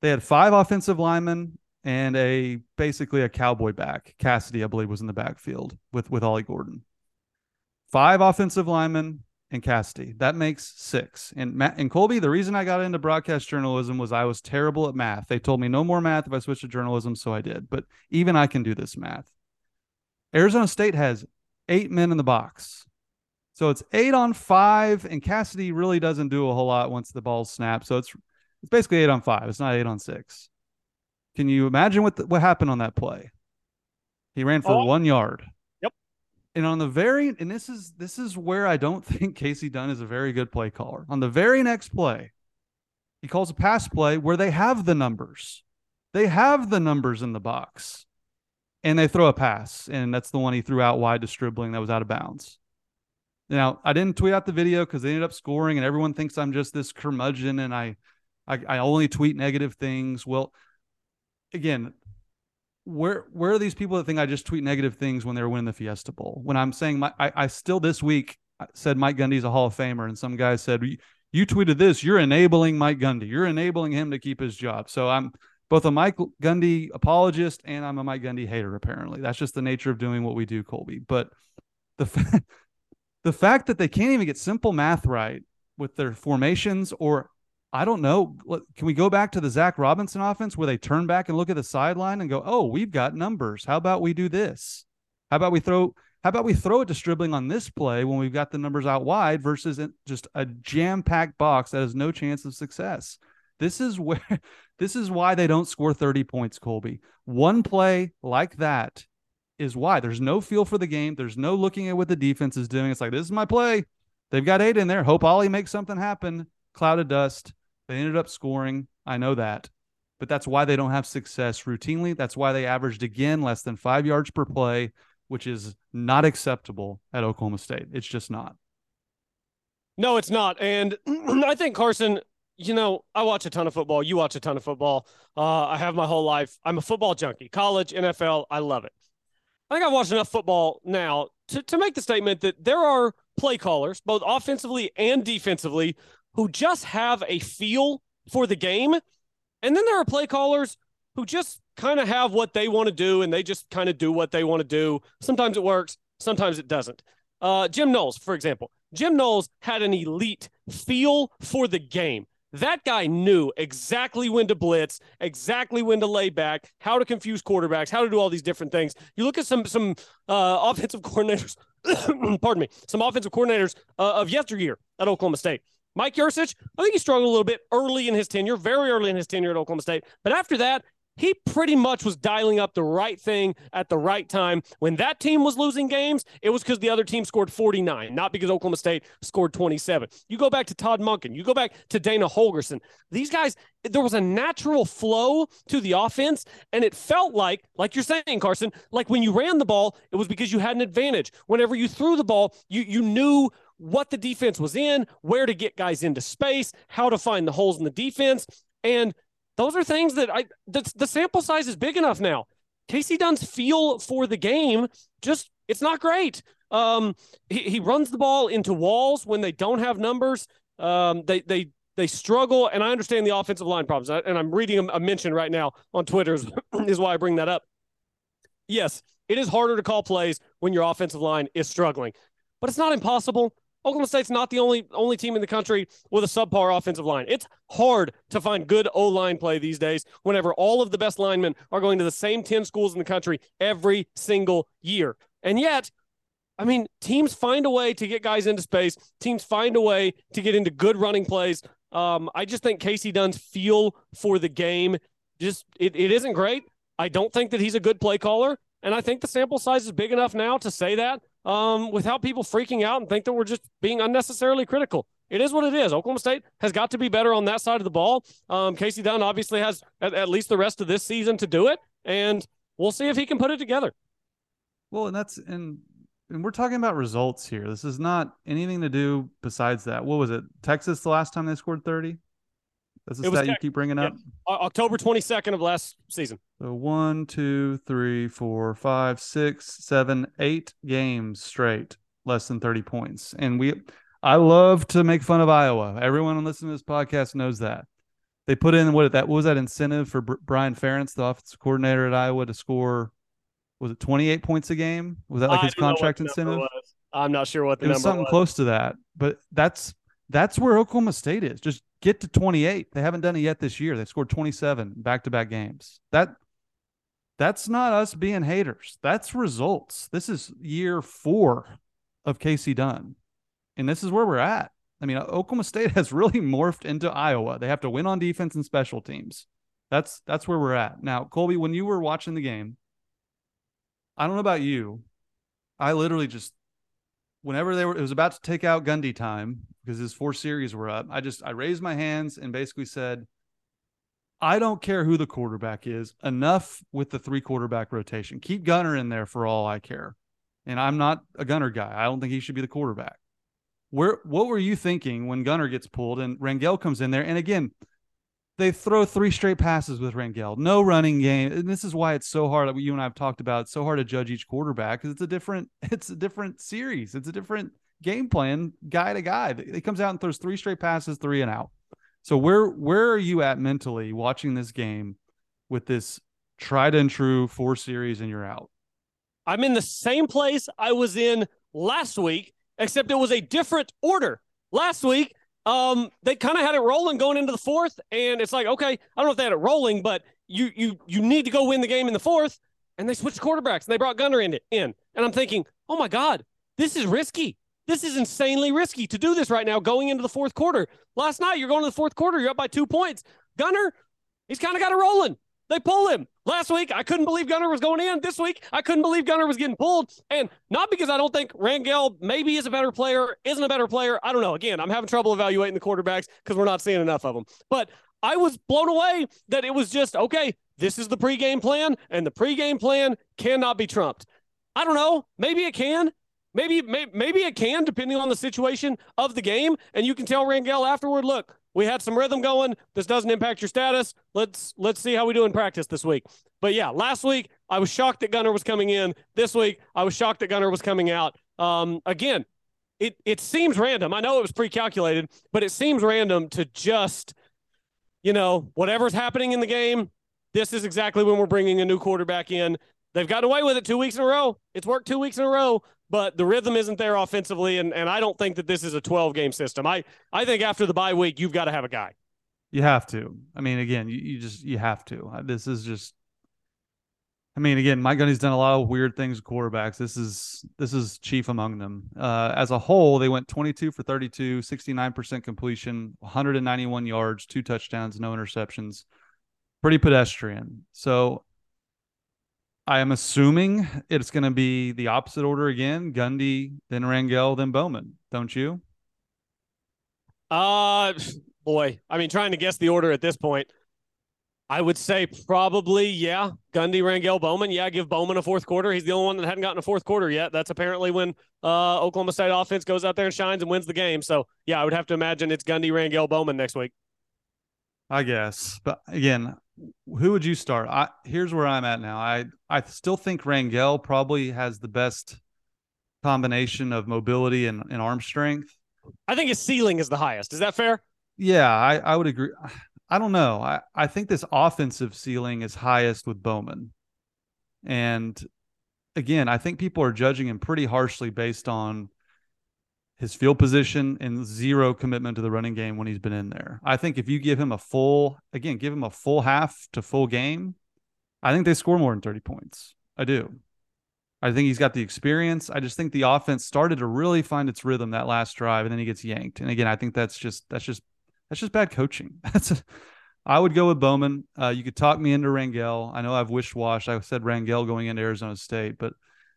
They had five offensive linemen and a basically a cowboy back. Cassidy, I believe, was in the backfield with, with Ollie Gordon. Five offensive linemen and Cassidy. That makes six. And Matt and Colby, the reason I got into broadcast journalism was I was terrible at math. They told me no more math if I switched to journalism, so I did. But even I can do this math. Arizona State has eight men in the box. So it's eight on five, and Cassidy really doesn't do a whole lot once the ball snapped. So it's it's basically eight on five. It's not eight on six. Can you imagine what the, what happened on that play? He ran for oh. one yard. Yep. And on the very and this is this is where I don't think Casey Dunn is a very good play caller. On the very next play, he calls a pass play where they have the numbers. They have the numbers in the box. And they throw a pass, and that's the one he threw out wide to Stribling that was out of bounds. Now, I didn't tweet out the video because they ended up scoring, and everyone thinks I'm just this curmudgeon, and I, I, I only tweet negative things. Well, again, where where are these people that think I just tweet negative things when they were winning the Fiesta Bowl? When I'm saying my, I, I still this week said Mike Gundy's a Hall of Famer, and some guy said, you tweeted this, you're enabling Mike Gundy. You're enabling him to keep his job. So I'm both a Mike Gundy apologist and I'm a Mike Gundy hater, apparently. That's just the nature of doing what we do, Colby. But the fa- the fact that they can't even get simple math right with their formations, or I don't know, can we go back to the Zach Robinson offense where they turn back and look at the sideline and go, oh, we've got numbers. How about we do this? How about we throw how about we throw it to Stribling on this play when we've got the numbers out wide versus just a jam-packed box that has no chance of success? This is where this is why they don't score thirty points, Colby. One play like that is why. There's no feel for the game. There's no looking at what the defense is doing. It's like, this is my play. They've got eight in there. Hope Ollie makes something happen. Cloud of dust. They ended up scoring. I know that. But that's why they don't have success routinely. That's why they averaged, again, less than five yards per play, which is not acceptable at Oklahoma State. It's just not. No, it's not. And I think, Carson, you know, I watch a ton of football. You watch a ton of football. Uh, I have my whole life. I'm a football junkie. College, N F L, I love it. I think I've watched enough football now to, to make the statement that there are play callers, both offensively and defensively, who just have a feel for the game. And then there are play callers who just kind of have what they want to do, and they just kind of do what they want to do. Sometimes it works. Sometimes it doesn't. Uh, Jim Knowles, for example. Jim Knowles had an elite feel for the game. That guy knew exactly when to blitz, exactly when to lay back, how to confuse quarterbacks, how to do all these different things. You look at some some uh, offensive coordinators, pardon me, some offensive coordinators uh, of yesteryear at Oklahoma State. Mike Yurcich, I think he struggled a little bit early in his tenure, very early in his tenure at Oklahoma State. But after that, he pretty much was dialing up the right thing at the right time. When that team was losing games, it was because the other team scored forty-nine, not because Oklahoma State scored twenty-seven. You go back to Todd Monken. You go back to Dana Holgerson. These guys, there was a natural flow to the offense, and it felt like, like you're saying, Carson, like when you ran the ball, it was because you had an advantage. Whenever you threw the ball, you you knew what the defense was in, where to get guys into space, how to find the holes in the defense, and those are things that I, that's, the sample size is big enough now. Casey Dunn's feel for the game, just, it's not great. Um, he, he runs the ball into walls when they don't have numbers. Um, they, they, they struggle. And I understand the offensive line problems. I, and I'm reading a, a mention right now on Twitter is, is why I bring that up. Yes, it is harder to call plays when your offensive line is struggling, but it's not impossible. Oklahoma State's not the only only team in the country with a subpar offensive line. It's hard to find good O-line play these days whenever all of the best linemen are going to the same ten schools in the country every single year. And yet, I mean, teams find a way to get guys into space. Teams find a way to get into good running plays. Um, I just think Casey Dunn's feel for the game, just it, it isn't great. I don't think that he's a good play caller, and I think the sample size is big enough now to say that. Um, without people freaking out and think that we're just being unnecessarily critical. It is what it is. Oklahoma State has got to be better on that side of the ball. Um, Casey Dunn obviously has at, at least the rest of this season to do it, and we'll see if he can put it together. Well, and that's, and and we're talking about results here. This is not anything to do besides that. What was it? Texas, the last time they scored thirty? That's the stat you keep bringing up? Yeah. October twenty-second of last season. So one, two, three, four, five, six, seven, eight games straight, less than thirty points. And we, I love to make fun of Iowa. Everyone listening to this podcast knows that. They put in, what, that, what was that incentive for Br- Brian Ferentz, the offensive coordinator at Iowa, to score, was it twenty-eight points a game? Was that like his contract incentive? I'm not sure what the number was. It was something close to that. But that's that's where Oklahoma State is. Just get to twenty-eight. They haven't done it yet this year. They've scored twenty-seven back-to-back games. That That's not us being haters. That's results. This is year four of Casey Dunn. And this is where we're at. I mean, Oklahoma State has really morphed into Iowa. They have to win on defense and special teams. That's that's where we're at. Now, Colby, when you were watching the game, I don't know about you. I literally just, whenever they were, it was about to take out Gundy time because his four series were up. I just, I raised my hands and basically said, I don't care who the quarterback is. Enough with the three quarterback rotation. Keep Gunner in there for all I care. And I'm not a Gunner guy. I don't think he should be the quarterback. Where, what were you thinking when Gunner gets pulled and Rangel comes in there? And again, they throw three straight passes with Rangel. No running game. And this is why it's so hard. You and I have talked about it's so hard to judge each quarterback because it's a different, it's a different series. It's a different game plan, guy to guy. He comes out and throws three straight passes, three and out. So where where are you at mentally watching this game with this tried and true four series and you're out? I'm in the same place I was in last week, except it was a different order. Last week, um, they kind of had it rolling going into the fourth, and it's like, okay, I don't know if they had it rolling, but you you you need to go win the game in the fourth, and they switched quarterbacks, and they brought Gunner in. in. And I'm thinking, oh, my God, this is risky. This is insanely risky to do this right now going into the fourth quarter. Last night, you're going to the fourth quarter. You're up by two points. Gunner, he's kind of got it rolling. They pull him. Last week, I couldn't believe Gunner was going in. This week, I couldn't believe Gunner was getting pulled. And not because I don't think Rangel maybe is a better player, isn't a better player. I don't know. Again, I'm having trouble evaluating the quarterbacks because we're not seeing enough of them. But I was blown away that it was just, okay, this is the pregame plan, and the pregame plan cannot be trumped. I don't know. Maybe it can. Maybe, may, maybe it can, depending on the situation of the game. And you can tell Rangel afterward, look, we had some rhythm going. This doesn't impact your status. Let's let's see how we do in practice this week. But, yeah, last week I was shocked that Gunner was coming in. This week I was shocked that Gunner was coming out. Um, again, it, it seems random. I know it was pre-calculated, but it seems random to just, you know, whatever's happening in the game, this is exactly when we're bringing a new quarterback in. They've gotten away with it two weeks in a row. It's worked two weeks in a row. But the rhythm isn't there offensively, and, and I don't think that this is a twelve-game system. I, I think after the bye week, you've got to have a guy. You have to. I mean, again, you, you just you have to. This is just – I mean, again, Mike Gundy's done a lot of weird things with quarterbacks. This is this is chief among them. Uh, as a whole, they went twenty-two for thirty-two, sixty-nine percent completion, one hundred ninety-one yards, two touchdowns, no interceptions. Pretty pedestrian. So – I am assuming it's going to be the opposite order again. Gundy, then Rangel, then Bowman. Don't you? Uh, boy. I mean, trying to guess the order at this point, I would say probably, yeah, Gundy, Rangel, Bowman. Yeah, give Bowman a fourth quarter. He's the only one that hadn't gotten a fourth quarter yet. That's apparently when uh, Oklahoma State offense goes out there and shines and wins the game. So, yeah, I would have to imagine it's Gundy, Rangel, Bowman next week. I guess. But, again, who would you start? I, here's where I'm at now. I, I still think Rangel probably has the best combination of mobility and, and arm strength. I think his ceiling is the highest. Is that fair? Yeah, I, I would agree. I don't know. I, I think this offensive ceiling is highest with Bowman. And, again, I think people are judging him pretty harshly based on his field position and zero commitment to the running game when he's been in there. I think if you give him a full, again, give him a full half to full game, I think they score more than thirty points. I do. I think he's got the experience. I just think the offense started to really find its rhythm that last drive, and then he gets yanked. And again, I think that's just that's just that's just bad coaching. That's a, I would go with Bowman. Uh, you could talk me into Rangel. I know I've wish-washed. I said Rangel going into Arizona State, but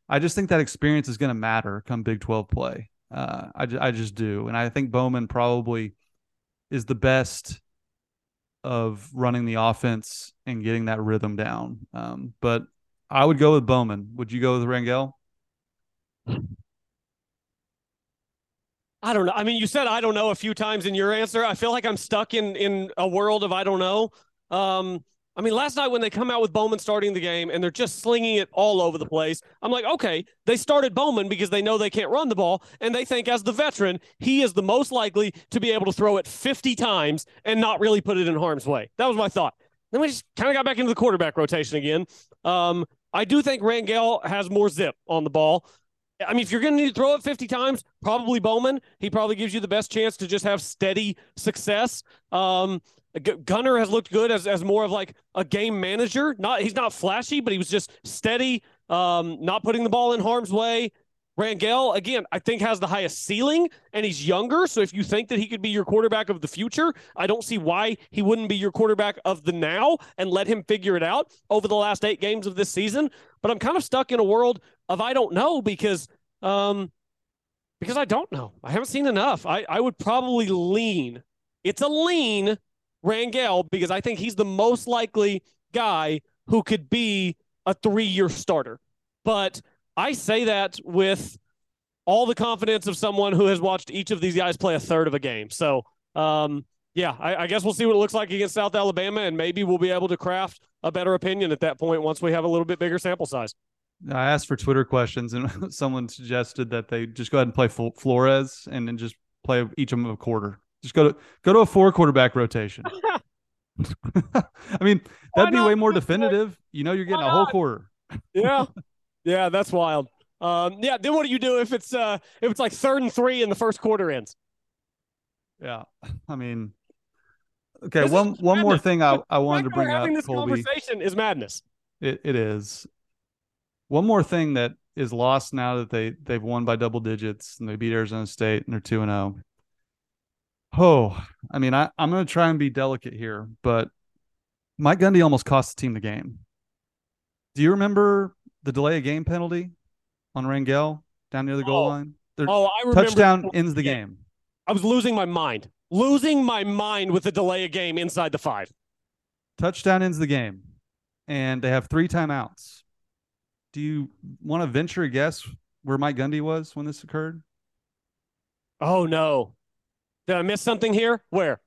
I just think that experience is going to matter come Big twelve play. Uh, I, I just do. And I think Bowman probably is the best of running the offense and getting that rhythm down. Um, but I would go with Bowman. Would you go with Rangel? I don't know. I mean, you said I don't know a few times in your answer. I feel like I'm stuck in in a world of I don't know. Um, I mean, last night when they come out with Bowman starting the game and they're just slinging it all over the place, I'm like, okay, they started Bowman because they know they can't run the ball, and they think as the veteran, he is the most likely to be able to throw it fifty times and not really put it in harm's way. That was my thought. Then we just kind of got back into the quarterback rotation again. Um, I do think Rangel has more zip on the ball. I mean, if you're going to need to throw it fifty times, probably Bowman. He probably gives you the best chance to just have steady success. Um, Gunner has looked good as, as more of like a game manager. Not He's not flashy, but he was just steady, um, not putting the ball in harm's way. Rangel, again, I think has the highest ceiling, and he's younger. So if you think that he could be your quarterback of the future, I don't see why he wouldn't be your quarterback of the now and let him figure it out over the last eight games of this season. But I'm kind of stuck in a world of I don't know because um, because I don't know. I haven't seen enough. I, I would probably lean. It's a lean Rangel because I think he's the most likely guy who could be a three-year starter. But I say that with all the confidence of someone who has watched each of these guys play a third of a game. So, um, yeah, I, I guess we'll see what it looks like against South Alabama, and maybe we'll be able to craft a better opinion at that point once we have a little bit bigger sample size. I asked for Twitter questions, and someone suggested that they just go ahead and play Flores and then just play each of them a quarter. Just go to go to a four quarterback rotation. I mean, that'd be way more definitive. You know, you're getting a whole quarter. Yeah. Yeah, that's wild. Um, yeah, then what do you do if it's uh, if it's like third and three and the first quarter ends? Yeah, I mean, okay. This one one madness. more thing I, I wanted to bring up. Having this Colby, conversation is madness. It it is. One more thing that is lost now that they they've won by double digits and they beat Arizona State and they're two and zero. Oh, I mean, I I'm gonna try and be delicate here, but Mike Gundy almost cost the team the game. Do you remember the delay of game penalty on Rangel down near the goal oh. line? Their oh, I remember. Touchdown ends the game. I was losing my mind. Losing my mind with the delay of game inside the five. Touchdown ends the game, and they have three timeouts. Do you want to venture a guess where Mike Gundy was when this occurred? Oh, no. Did I miss something here? Where?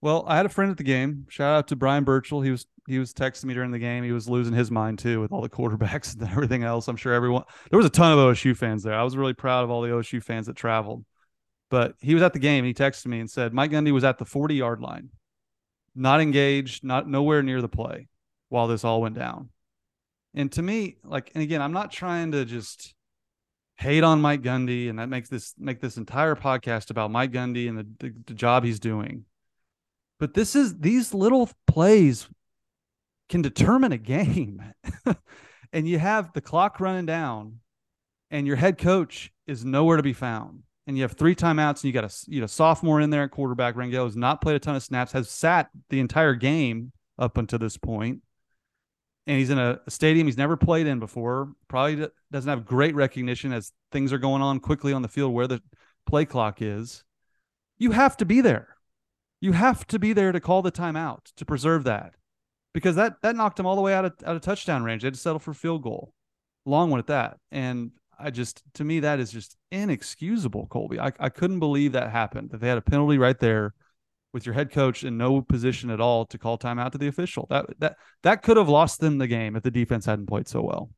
Well, I had a friend at the game. Shout out to Brian Birchall. He was He was texting me during the game. He was losing his mind, too, with all the quarterbacks and everything else. I'm sure everyone – there was a ton of O S U fans there. I was really proud of all the O S U fans that traveled. But he was at the game. He texted me and said, Mike Gundy was at the forty-yard line, not engaged, not nowhere near the play while this all went down. And to me, like – and again, I'm not trying to just hate on Mike Gundy, and that makes this make this entire podcast about Mike Gundy and the, the, the job he's doing. But this is – these little plays – can determine a game. And you have the clock running down and your head coach is nowhere to be found. And you have three timeouts and you got a you know sophomore in there at quarterback. Rangel has not played a ton of snaps, has sat the entire game up until this point. And he's in a stadium he's never played in before. Probably doesn't have great recognition as things are going on quickly on the field where the play clock is. You have to be there. You have to be there to call the timeout, to preserve that. Because that that knocked him all the way out of out of touchdown range. They had to settle for field goal, long one at that. And I just, to me, that is just inexcusable, Colby. I I couldn't believe that happened. That they had a penalty right there, with your head coach in no position at all to call timeout to the official. That that that could have lost them the game if the defense hadn't played so well.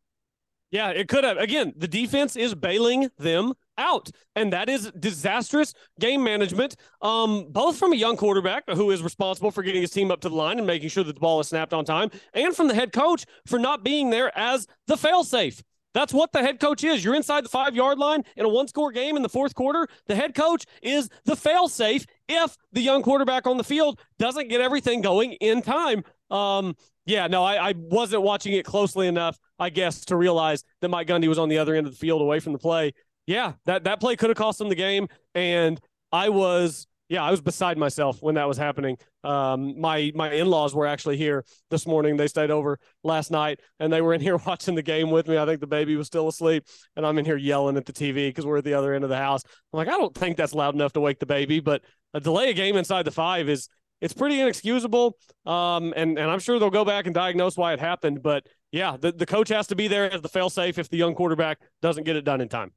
Yeah, it could have. Again, the defense is bailing them out, and that is disastrous game management, um, both from a young quarterback who is responsible for getting his team up to the line and making sure that the ball is snapped on time, and from the head coach for not being there as the fail-safe. That's what the head coach is. You're inside the five-yard line in a one-score game in the fourth quarter. The head coach is the fail-safe if the young quarterback on the field doesn't get everything going in time. Um, yeah, no, I, I wasn't watching it closely enough, I guess, to realize that Mike Gundy was on the other end of the field away from the play. Yeah, that, that play could have cost them the game, and I was, yeah, I was beside myself when that was happening. Um, my my in-laws were actually here this morning. They stayed over last night, and they were in here watching the game with me. I think the baby was still asleep, and I'm in here yelling at the T V because we're at the other end of the house. I'm like, I don't think that's loud enough to wake the baby, but a delay of game inside the five is it's pretty inexcusable, um, and, and I'm sure they'll go back and diagnose why it happened, but yeah, the, the coach has to be there as the fail-safe if the young quarterback doesn't get it done in time.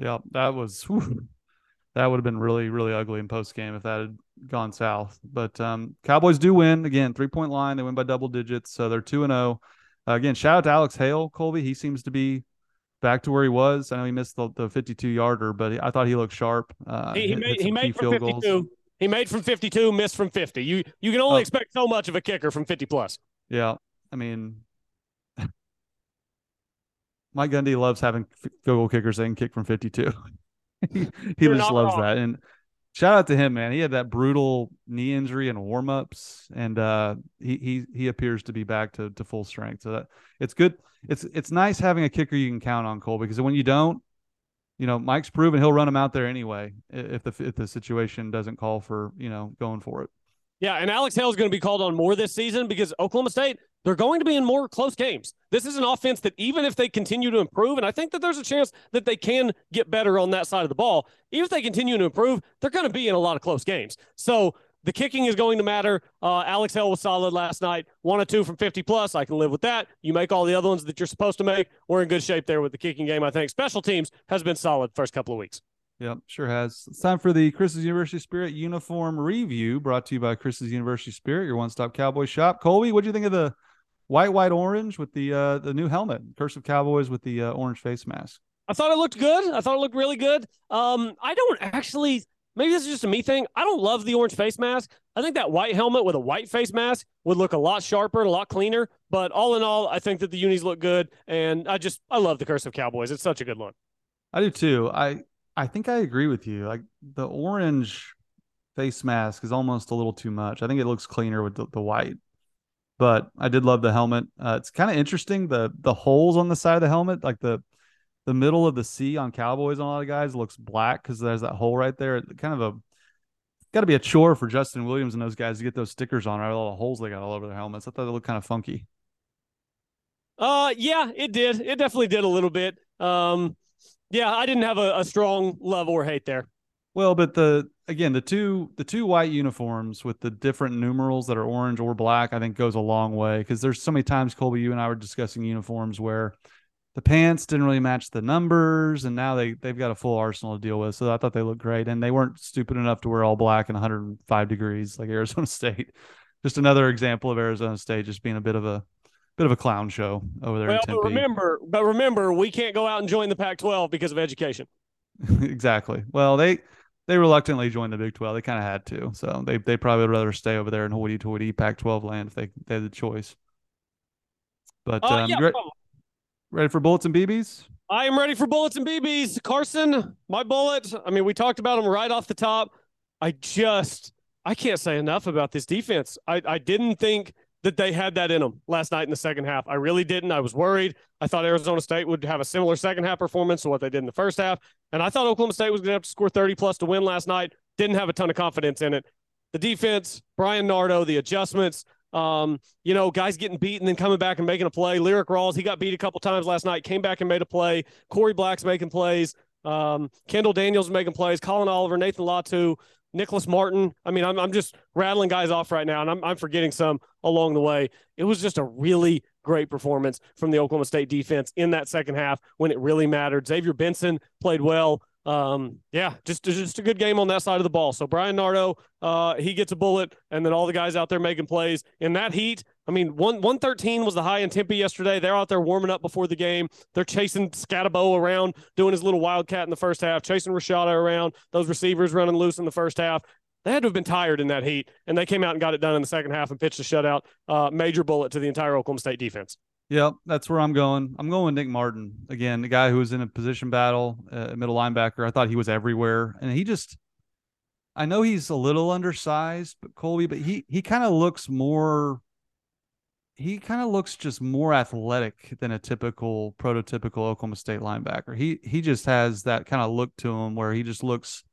Yeah, that was whew. that would have been really, really ugly in post game if that had gone south. But um, Cowboys do win again, three point line. They win by double digits. So they're two and oh. Again, shout out to Alex Hale, Colby. He seems to be back to where he was. I know he missed the, the fifty-two yarder, but he, I thought he looked sharp. Uh, he, he made, he made from fifty-two. Goals. He made from fifty-two, missed from fifty. You you can only oh. expect so much of a kicker from fifty plus. Yeah, I mean, Mike Gundy loves having f- field goal kickers that can kick from fifty-two. he he just loves wrong. that. And shout out to him, man. He had that brutal knee injury and warm ups, and uh, he he he appears to be back to to full strength. So that it's good. It's it's nice having a kicker you can count on, Cole, because when you don't, you know, Mike's proven he'll run them out there anyway if the if the situation doesn't call for, you know, going for it. Yeah, and Alex Hale is going to be called on more this season because Oklahoma State, they're going to be in more close games. This is an offense that even if they continue to improve, and I think that there's a chance that they can get better on that side of the ball, even if they continue to improve, they're going to be in a lot of close games. So the kicking is going to matter. Uh, Alex Hale was solid last night. One or two from fifty plus. I can live with that. You make all the other ones that you're supposed to make. We're in good shape there with the kicking game, I think. Special teams has been solid first couple of weeks. Yeah, sure has. It's time for the Chris's University Spirit uniform review brought to you by Chris's University Spirit, your one-stop cowboy shop. Colby, what do you think of the white, white, orange with the uh, the new helmet? Curse of Cowboys with the uh, orange face mask. I thought it looked good. I thought it looked really good. Um, I don't actually... Maybe this is just a me thing. I don't love the orange face mask. I think that white helmet with a white face mask would look a lot sharper and a lot cleaner. But all in all, I think that the unis look good. And I just, I love the Curse of Cowboys. It's such a good look. I do too. I, I think I agree with you. Like the orange face mask is almost a little too much. I think it looks cleaner with the, the white, but I did love the helmet. Uh, it's kind of interesting. The, the holes on the side of the helmet, like the, The middle of the C on Cowboys on a lot of guys looks black because there's that hole right there. It kind of a got to be a chore for Justin Williams and those guys to get those stickers on, right? With all the holes they got all over their helmets. I thought they looked kind of funky. Uh, yeah, it did. It definitely did a little bit. Um, yeah, I didn't have a, a strong love or hate there. Well, but the again the two the two white uniforms with the different numerals that are orange or black, I think goes a long way because there's so many times, Colby, you and I were discussing uniforms where the pants didn't really match the numbers, and now they, they've got a full arsenal to deal with. So I thought they looked great, and they weren't stupid enough to wear all black and one hundred five degrees like Arizona State. Just another example of Arizona State just being a bit of a bit of a clown show over there. Well, in but remember, but remember, we can't go out and join the Pac twelve because of education. Exactly. Well, they they reluctantly joined the Big twelve. They kind of had to, so they they probably would rather stay over there in hoity-toity Pac twelve land if they, they had the choice. But uh, um, yeah, great. Probably. Ready for bullets and B Bs? I am ready for bullets and B Bs. Carson, my bullet. I mean, we talked about him right off the top. I just, I can't say enough about this defense. I, I didn't think that they had that in them last night in the second half. I really didn't. I was worried. I thought Arizona State would have a similar second half performance to what they did in the first half. And I thought Oklahoma State was going to have to score thirty plus to win last night. Didn't have a ton of confidence in it. The defense, Brian Nardo, the adjustments, Um, you know, guys getting beat and then coming back and making a play. Lyric Rawls, he got beat a couple times last night, came back and made a play. Corey Black's making plays. Um, Kendall Daniels making plays. Colin Oliver, Nathan Latu, Nicholas Martin. I mean, I'm I'm just rattling guys off right now, and I'm I'm forgetting some along the way. It was just a really great performance from the Oklahoma State defense in that second half when it really mattered. Xavier Benson played well. Um, yeah, just, just a good game on that side of the ball. So Brian Nardo, uh, he gets a bullet, and then all the guys out there making plays in that heat. I mean, one, one thirteen was the high in Tempe yesterday. They're out there warming up before the game. They're chasing Scatabo around, doing his little wildcat in the first half, chasing Rashada around, those receivers running loose in the first half. They had to have been tired in that heat, and they came out and got it done in the second half and pitched a shutout, uh, major bullet to the entire Oklahoma State defense. Yeah, that's where I'm going. I'm going with Nick Martin. Again, the guy who was in a position battle, uh, middle linebacker. I thought he was everywhere. And he just, I know he's a little undersized, but Colby, but he, he kind of looks more, he kind of looks just more athletic than a typical, prototypical Oklahoma State linebacker. He, he just has that kind of look to him where he just looks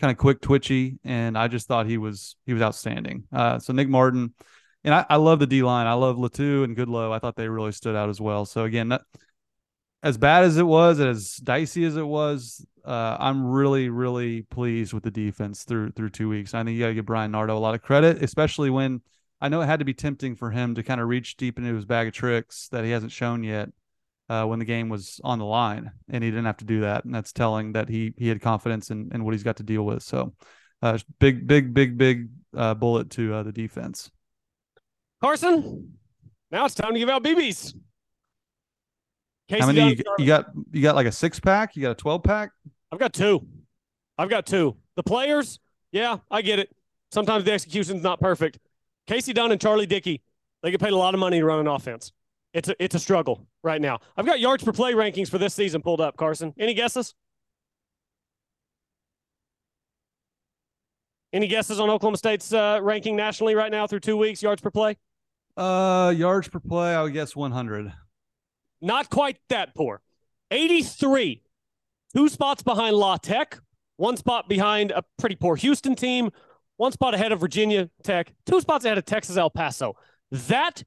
kind of quick, twitchy. And I just thought he was, he was outstanding. Uh, so Nick Martin. And I, I love the D-line. I love Latu and Goodlow. I thought they really stood out as well. So, again, not, as bad as it was, as dicey as it was, uh, I'm really, really pleased with the defense through through two weeks. I think you got to give Brian Nardo a lot of credit, especially when I know it had to be tempting for him to kind of reach deep into his bag of tricks that he hasn't shown yet. uh, when the game was on the line, and he didn't have to do that. And that's telling that he he had confidence in, in what he's got to deal with. So uh, big, big, big, big uh, bullet to uh, the defense. Carson, now it's time to give out B Bs. Casey How many you, you got? You got like a six pack? You got a twelve pack? I've got two. I've got two. The players, yeah, I get it. Sometimes the execution's not perfect. Casey Dunn and Charlie Dickey, they get paid a lot of money to run an offense. It's a it's a struggle right now. I've got yards per play rankings for this season pulled up, Carson. Any guesses? Any guesses on Oklahoma State's uh, ranking nationally right now through two weeks, yards per play? Uh, yards per play, I would guess one hundred. Not quite that poor. eighty-three, two spots behind La Tech, one spot behind a pretty poor Houston team, one spot ahead of Virginia Tech, two spots ahead of Texas El Paso. That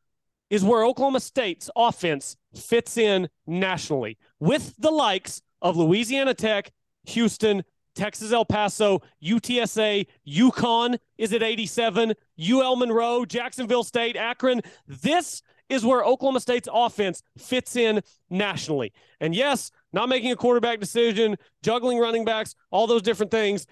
is where Oklahoma State's offense fits in nationally, with the likes of Louisiana Tech, Houston, Texas El Paso, U T S A, UConn is at eighty-seven, U L Monroe, Jacksonville State, Akron. This is where Oklahoma State's offense fits in nationally. And yes, not making a quarterback decision, juggling running backs, all those different things.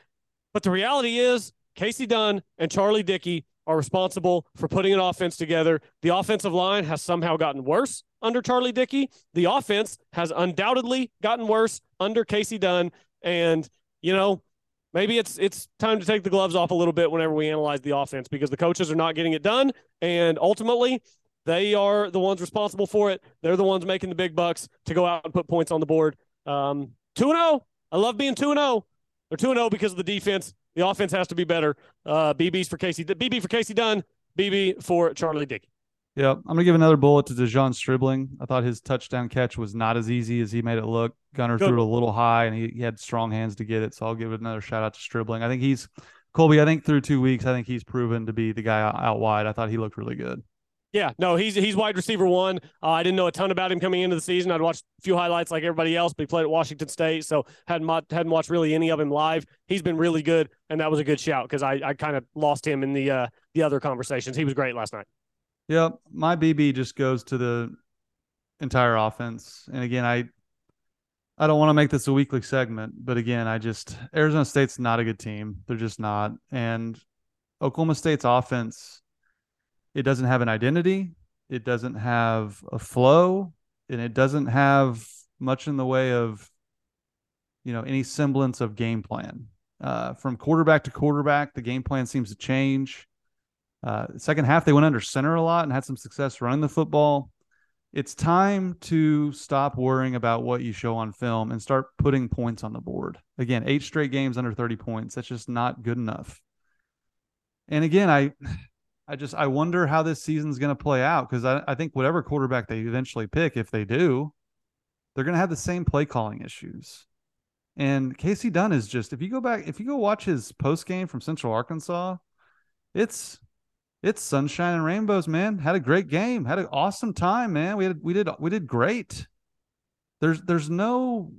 But the reality is Casey Dunn and Charlie Dickey are responsible for putting an offense together. The offensive line has somehow gotten worse under Charlie Dickey. The offense has undoubtedly gotten worse under Casey Dunn. And, you know, maybe it's it's time to take the gloves off a little bit whenever we analyze the offense, because the coaches are not getting it done. And ultimately, they are the ones responsible for it. They're the ones making the big bucks to go out and put points on the board. Um, two and oh. I love being two and oh. They're two and oh because of the defense. The offense has to be better. Uh, B Bs for Casey. B B for Casey Dunn. B B for Charlie Dickey. Yeah, I'm going to give another bullet to Dejon Stribling. I thought his touchdown catch was not as easy as he made it look. Gunner Good. threw it a little high, and he, he had strong hands to get it, so I'll give it another shout-out to Stribling. I think he's – Colby, I think through two weeks, I think he's proven to be the guy out wide. I thought he looked really good. Yeah, no, he's he's wide receiver one. Uh, I didn't know a ton about him coming into the season. I'd watched a few highlights like everybody else, but he played at Washington State, so hadn't hadn't watched really any of him live. He's been really good, and that was a good shout because I, I kind of lost him in the uh, the other conversations. He was great last night. Yeah, my B B just goes to the entire offense. And again, I I don't want to make this a weekly segment, but again, I just Arizona State's not a good team. They're just not. And Oklahoma State's offense, it doesn't have an identity. It doesn't have a flow, and it doesn't have much in the way of, you know, any semblance of game plan. Uh, from quarterback to quarterback, the game plan seems to change. Uh, second half, they went under center a lot and had some success running the football. It's time to stop worrying about what you show on film and start putting points on the board. Again, eight straight games under thirty points. That's just not good enough. And again, I... I just, I wonder how this season's going to play out, because I, I think whatever quarterback they eventually pick, if they do, they're going to have the same play calling issues. And Casey Dunn is just, if you go back, if you go watch his post game from Central Arkansas, it's, it's sunshine and rainbows, man. Had a great game. Had an awesome time, man. We had, we did, we did great. There's, there's no,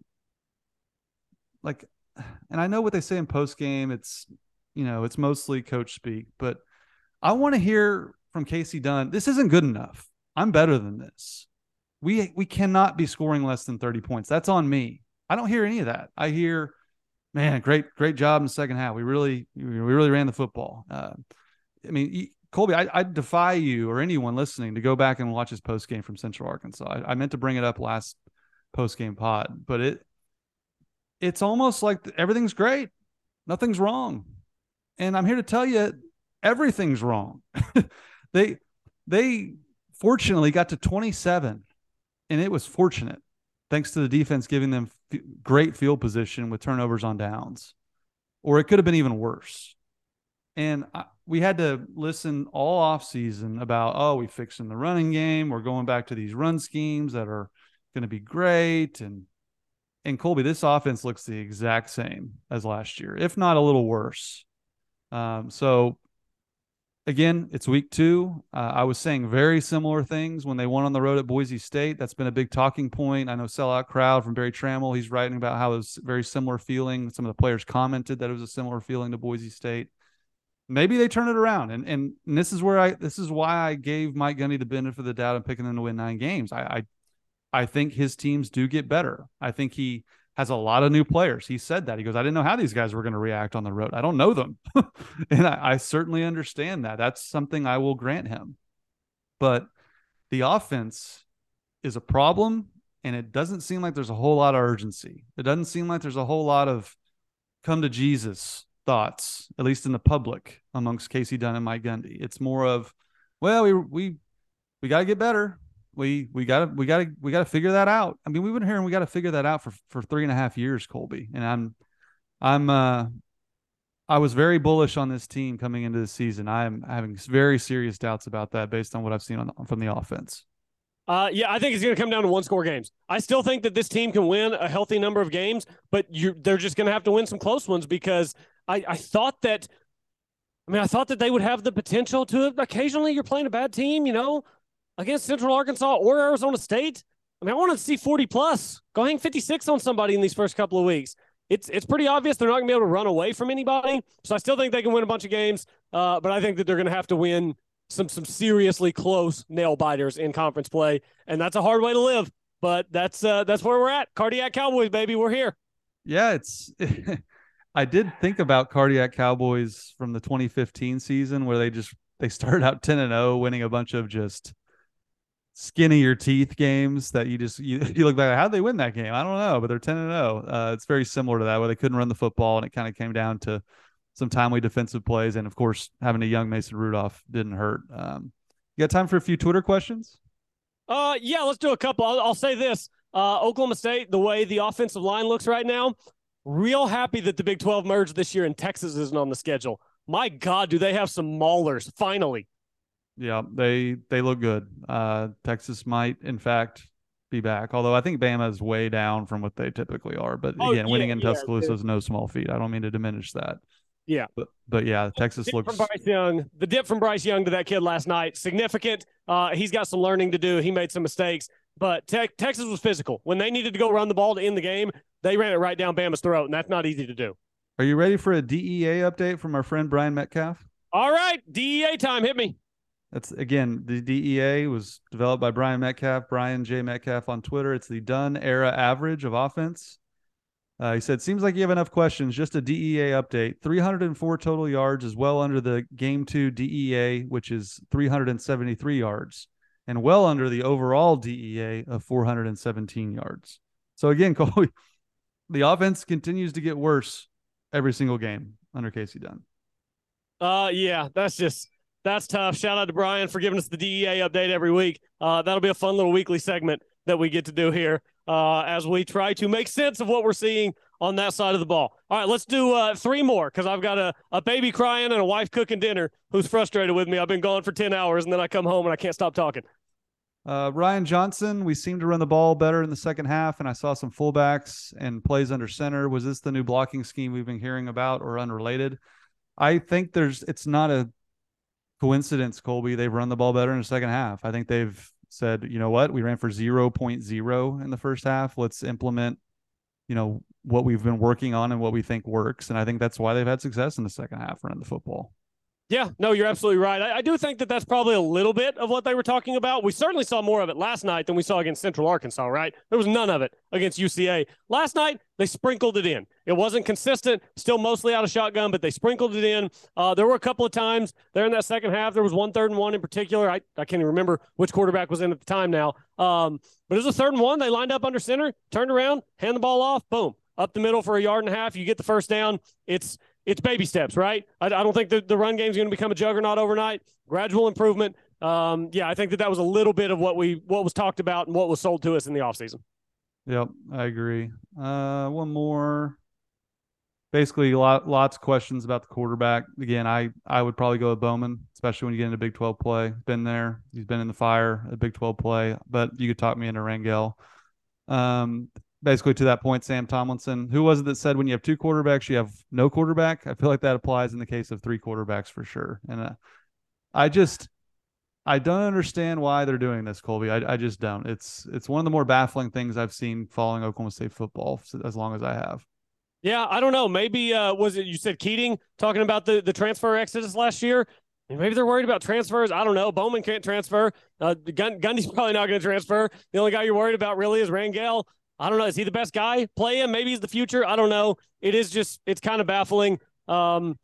like, and I know what they say in post game. It's, you know, it's mostly coach speak, but I want to hear from Casey Dunn, this isn't good enough. I'm better than this. We we cannot be scoring less than thirty points. That's on me. I don't hear any of that. I hear, man, great great job in the second half. We really we really ran the football. Uh, I mean, Colby, I, I defy you or anyone listening to go back and watch his post game from Central Arkansas. I, I meant to bring it up last post game pod, but it it's almost like everything's great, nothing's wrong, and I'm here to tell you, everything's wrong. they, they fortunately got to twenty-seven, and it was fortunate thanks to the defense giving them f- great field position with turnovers on downs, or it could have been even worse. And I, we had to listen all off season about, oh, we fixing the running game. We're going back to these run schemes that are going to be great. And, and Colby, this offense looks the exact same as last year, if not a little worse. Um, so, Again, it's week two. Uh, I was saying very similar things when they won on the road at Boise State. That's been a big talking point. I know Sellout Crowd from Barry Trammell, he's writing about how it was very similar feeling. Some of the players commented that it was a similar feeling to Boise State. Maybe they turn it around. And and, and this is where I this is why I gave Mike Gundy the benefit of the doubt and picking them to win nine games. I, I I think his teams do get better. I think he has a lot of new players. He said that. He goes, I didn't know how these guys were going to react on the road. I don't know them. And I, I certainly understand that. That's something I will grant him. But the offense is a problem, and it doesn't seem like there's a whole lot of urgency. It doesn't seem like there's a whole lot of come to Jesus thoughts, at least in the public, amongst Casey Dunn and Mike Gundy. It's more of, well, we we we got to get better. We we gotta we gotta we gotta figure that out. I mean, we've been hearing we gotta figure that out for, for three and a half years, Colby. And I'm I'm uh I was very bullish on this team coming into the season. I'm having very serious doubts about that based on what I've seen on the, from the offense. Uh yeah, I think it's gonna come down to one score games. I still think that this team can win a healthy number of games, but you they're just gonna have to win some close ones, because I, I thought that I mean I thought that they would have the potential to. Occasionally you're playing a bad team, you know, against Central Arkansas or Arizona State. I mean, I want to see forty plus. Go hang fifty-six on somebody in these first couple of weeks. It's it's pretty obvious they're not going to be able to run away from anybody. So I still think they can win a bunch of games, uh, but I think that they're going to have to win some some seriously close nail-biters in conference play, and that's a hard way to live. But that's uh, that's where we're at. Cardiac Cowboys, baby. We're here. Yeah, it's I did think about Cardiac Cowboys from the twenty fifteen season, where they just they started out ten and oh, winning a bunch of just – skinnier teeth games that you just you, you look back, how'd they win that game? I don't know, but they're ten and oh. Uh it's very similar to that, where they couldn't run the football, and it kind of came down to some timely defensive plays, and of course having a young Mason Rudolph didn't hurt. Um you got time for a few Twitter questions? Uh yeah, let's do a couple. I'll, I'll say this. Uh Oklahoma State, the way the offensive line looks right now, real happy that the Big twelve merged this year and Texas isn't on the schedule. My God, do they have some maulers finally. Yeah, they they look good. Uh, Texas might, in fact, be back. Although I think Bama is way down from what they typically are. But oh, again, yeah, winning in yeah, Tuscaloosa dude. is no small feat. I don't mean to diminish that. Yeah, but, but yeah, Texas the looks. From Bryce Young, the dip from Bryce Young to that kid last night, significant. Uh, he's got some learning to do. He made some mistakes, but te- Texas was physical. When they needed to go run the ball to end the game, they ran it right down Bama's throat, and that's not easy to do. Are you ready for a D E A update from our friend Brian Metcalf? All right, D E A time. Hit me. That's, again, the D E A was developed by Brian Metcalf, Brian J. Metcalf on Twitter. It's the Dunn era average of offense. Uh, he said, seems like you have enough questions. Just a D E A update. three hundred four total yards is well under the game two D E A, which is three hundred seventy-three yards, and well under the overall D E A of four hundred seventeen yards. So again, Cole, the offense continues to get worse every single game under Casey Dunn. Uh, yeah, that's just... That's tough. Shout out to Brian for giving us the D E A update every week. Uh, that'll be a fun little weekly segment that we get to do here uh, as we try to make sense of what we're seeing on that side of the ball. All right, let's do uh, three more, because I've got a, a baby crying and a wife cooking dinner who's frustrated with me. I've been gone for ten hours, and then I come home and I can't stop talking. Uh, Ryan Johnson, we seem to run the ball better in the second half, and I saw some fullbacks and plays under center. Was this the new blocking scheme we've been hearing about, or unrelated? I think there's it's not a coincidence, Colby. They've run the ball better in the second half. I think they've said, you know what, we ran for zero point zero in the first half. Let's implement, you know, what we've been working on and what we think works. And I think that's why they've had success in the second half running the football. Yeah, no, you're absolutely right. I, I do think that that's probably a little bit of what they were talking about. We certainly saw more of it last night than we saw against Central Arkansas, right? There was none of it against U C A. Last night, they sprinkled it in. It wasn't consistent, still mostly out of shotgun, but they sprinkled it in. Uh, there were a couple of times there in that second half. There was one third and one in particular. I, I can't even remember which quarterback was in at the time now. Um, but it was a third and one. They lined up under center, turned around, hand the ball off, boom. Up the middle for a yard and a half. You get the first down. It's – It's baby steps, right? I, I don't think the, the run game is going to become a juggernaut overnight. Gradual improvement. Um, yeah, I think that that was a little bit of what we what was talked about and what was sold to us in the offseason. Yep, I agree. Uh, one more. Basically, lot, lots of questions about the quarterback. Again, I, I would probably go with Bowman, especially when you get into Big twelve play. Been there. He's been in the fire at Big twelve play. But you could talk me into Rangel. Um Basically, to that point, Sam Tomlinson, who was it that said when you have two quarterbacks, you have no quarterback? I feel like that applies in the case of three quarterbacks for sure. And uh, I just, I don't understand why they're doing this, Colby. I, I just don't. It's it's one of the more baffling things I've seen following Oklahoma State football as long as I have. Yeah, I don't know. Maybe uh, was it you said Keating talking about the, the transfer exodus last year? Maybe they're worried about transfers. I don't know. Bowman can't transfer. Uh, Gun- Gundy's probably not going to transfer. The only guy you're worried about really is Rangel. I don't know. Is he the best guy? Play him. Maybe he's the future. I don't know. It is just, it's kind of baffling. Um,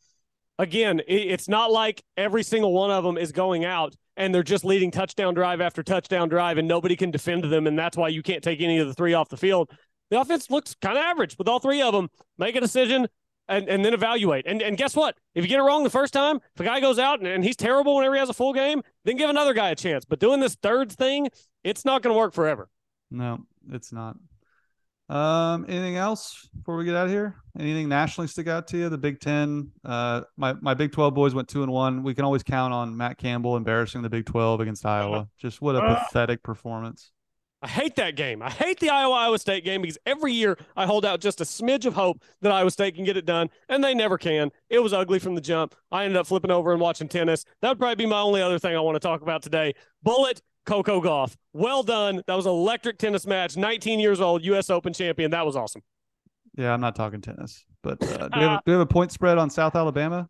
again, it, it's not like every single one of them is going out and they're just leading touchdown drive after touchdown drive and nobody can defend them. And that's why you can't take any of the three off the field. The offense looks kind of average with all three of them. Make a decision. And, and then evaluate. And and guess what? If you get it wrong the first time, if a guy goes out and, and he's terrible whenever he has a full game, then give another guy a chance. But doing this third thing, it's not going to work forever. No, it's not. Um, anything else before we get out of here? Anything nationally stick out to you? The Big Ten, uh, my, my Big twelve boys went two and one. We can always count on Matt Campbell embarrassing the Big twelve against Iowa. Just what a uh. pathetic performance. I hate that game. I hate the Iowa-Iowa State game because every year I hold out just a smidge of hope that Iowa State can get it done, and they never can. It was ugly from the jump. I ended up flipping over and watching tennis. That would probably be my only other thing I want to talk about today. Bullitt, Coco Gauff. Well done. That was an electric tennis match. nineteen years old, U S Open champion. That was awesome. Yeah, I'm not talking tennis. But uh, do, you have, do you have a point spread on South Alabama?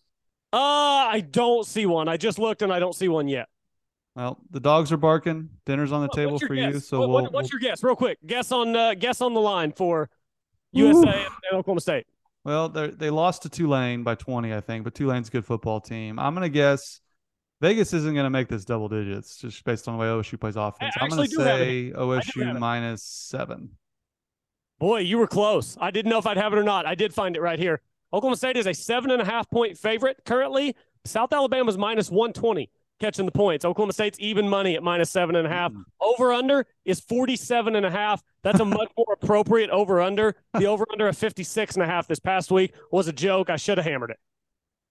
Uh, I don't see one. I just looked, and I don't see one yet. Well, the dogs are barking. Dinner's on the oh, table for guess? you. So, what, we'll, what's your guess, real quick? Guess on uh, guess on the line for U S A Ooh. and Oklahoma State. Well, they they lost to Tulane by twenty, I think, but Tulane's a good football team. I'm gonna guess Vegas isn't gonna make this double digits just based on the way O S U plays offense. I'm gonna say O S U minus seven. Boy, you were close. I didn't know if I'd have it or not. I did find it right here. Oklahoma State is a seven and a half point favorite currently. South Alabama's minus one twenty. Catching the points. Oklahoma State's even money at minus seven and a half. Mm. Over under is forty-seven and a half. That's a much more appropriate over under. The over under of fifty-six and a half this past week was a joke. I should have hammered it.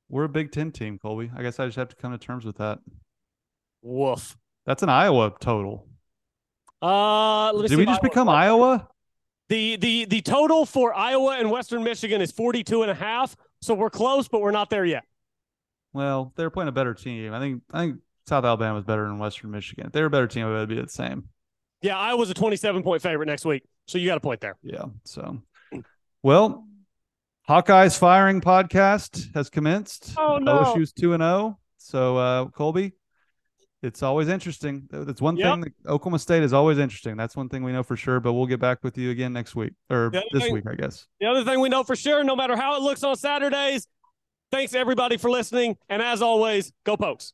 We're a Big Ten team, Colby. I guess I just have to come to terms with that. Woof. That's an Iowa total. Uh, let me Did see we just Iowa become Iowa? The the the total for Iowa and Western Michigan is forty-two and a half. So we're close, but we're not there yet. Well, they're playing a better team. I think I think South Alabama is better than Western Michigan. If they were a better team, it would be the same. Yeah, Iowa's a twenty-seven point favorite next week, so you got a point there. Yeah, so. Well, Hawkeye's Firing podcast has commenced. Oh, no. O S U's two and oh. So, uh, Colby, it's always interesting. That's one yep. thing. That Oklahoma State is always interesting. That's one thing we know for sure, but we'll get back with you again next week, or this thing, week, I guess. The other thing we know for sure, no matter how it looks on Saturdays, thanks, everybody, for listening. And as always, go Pokes.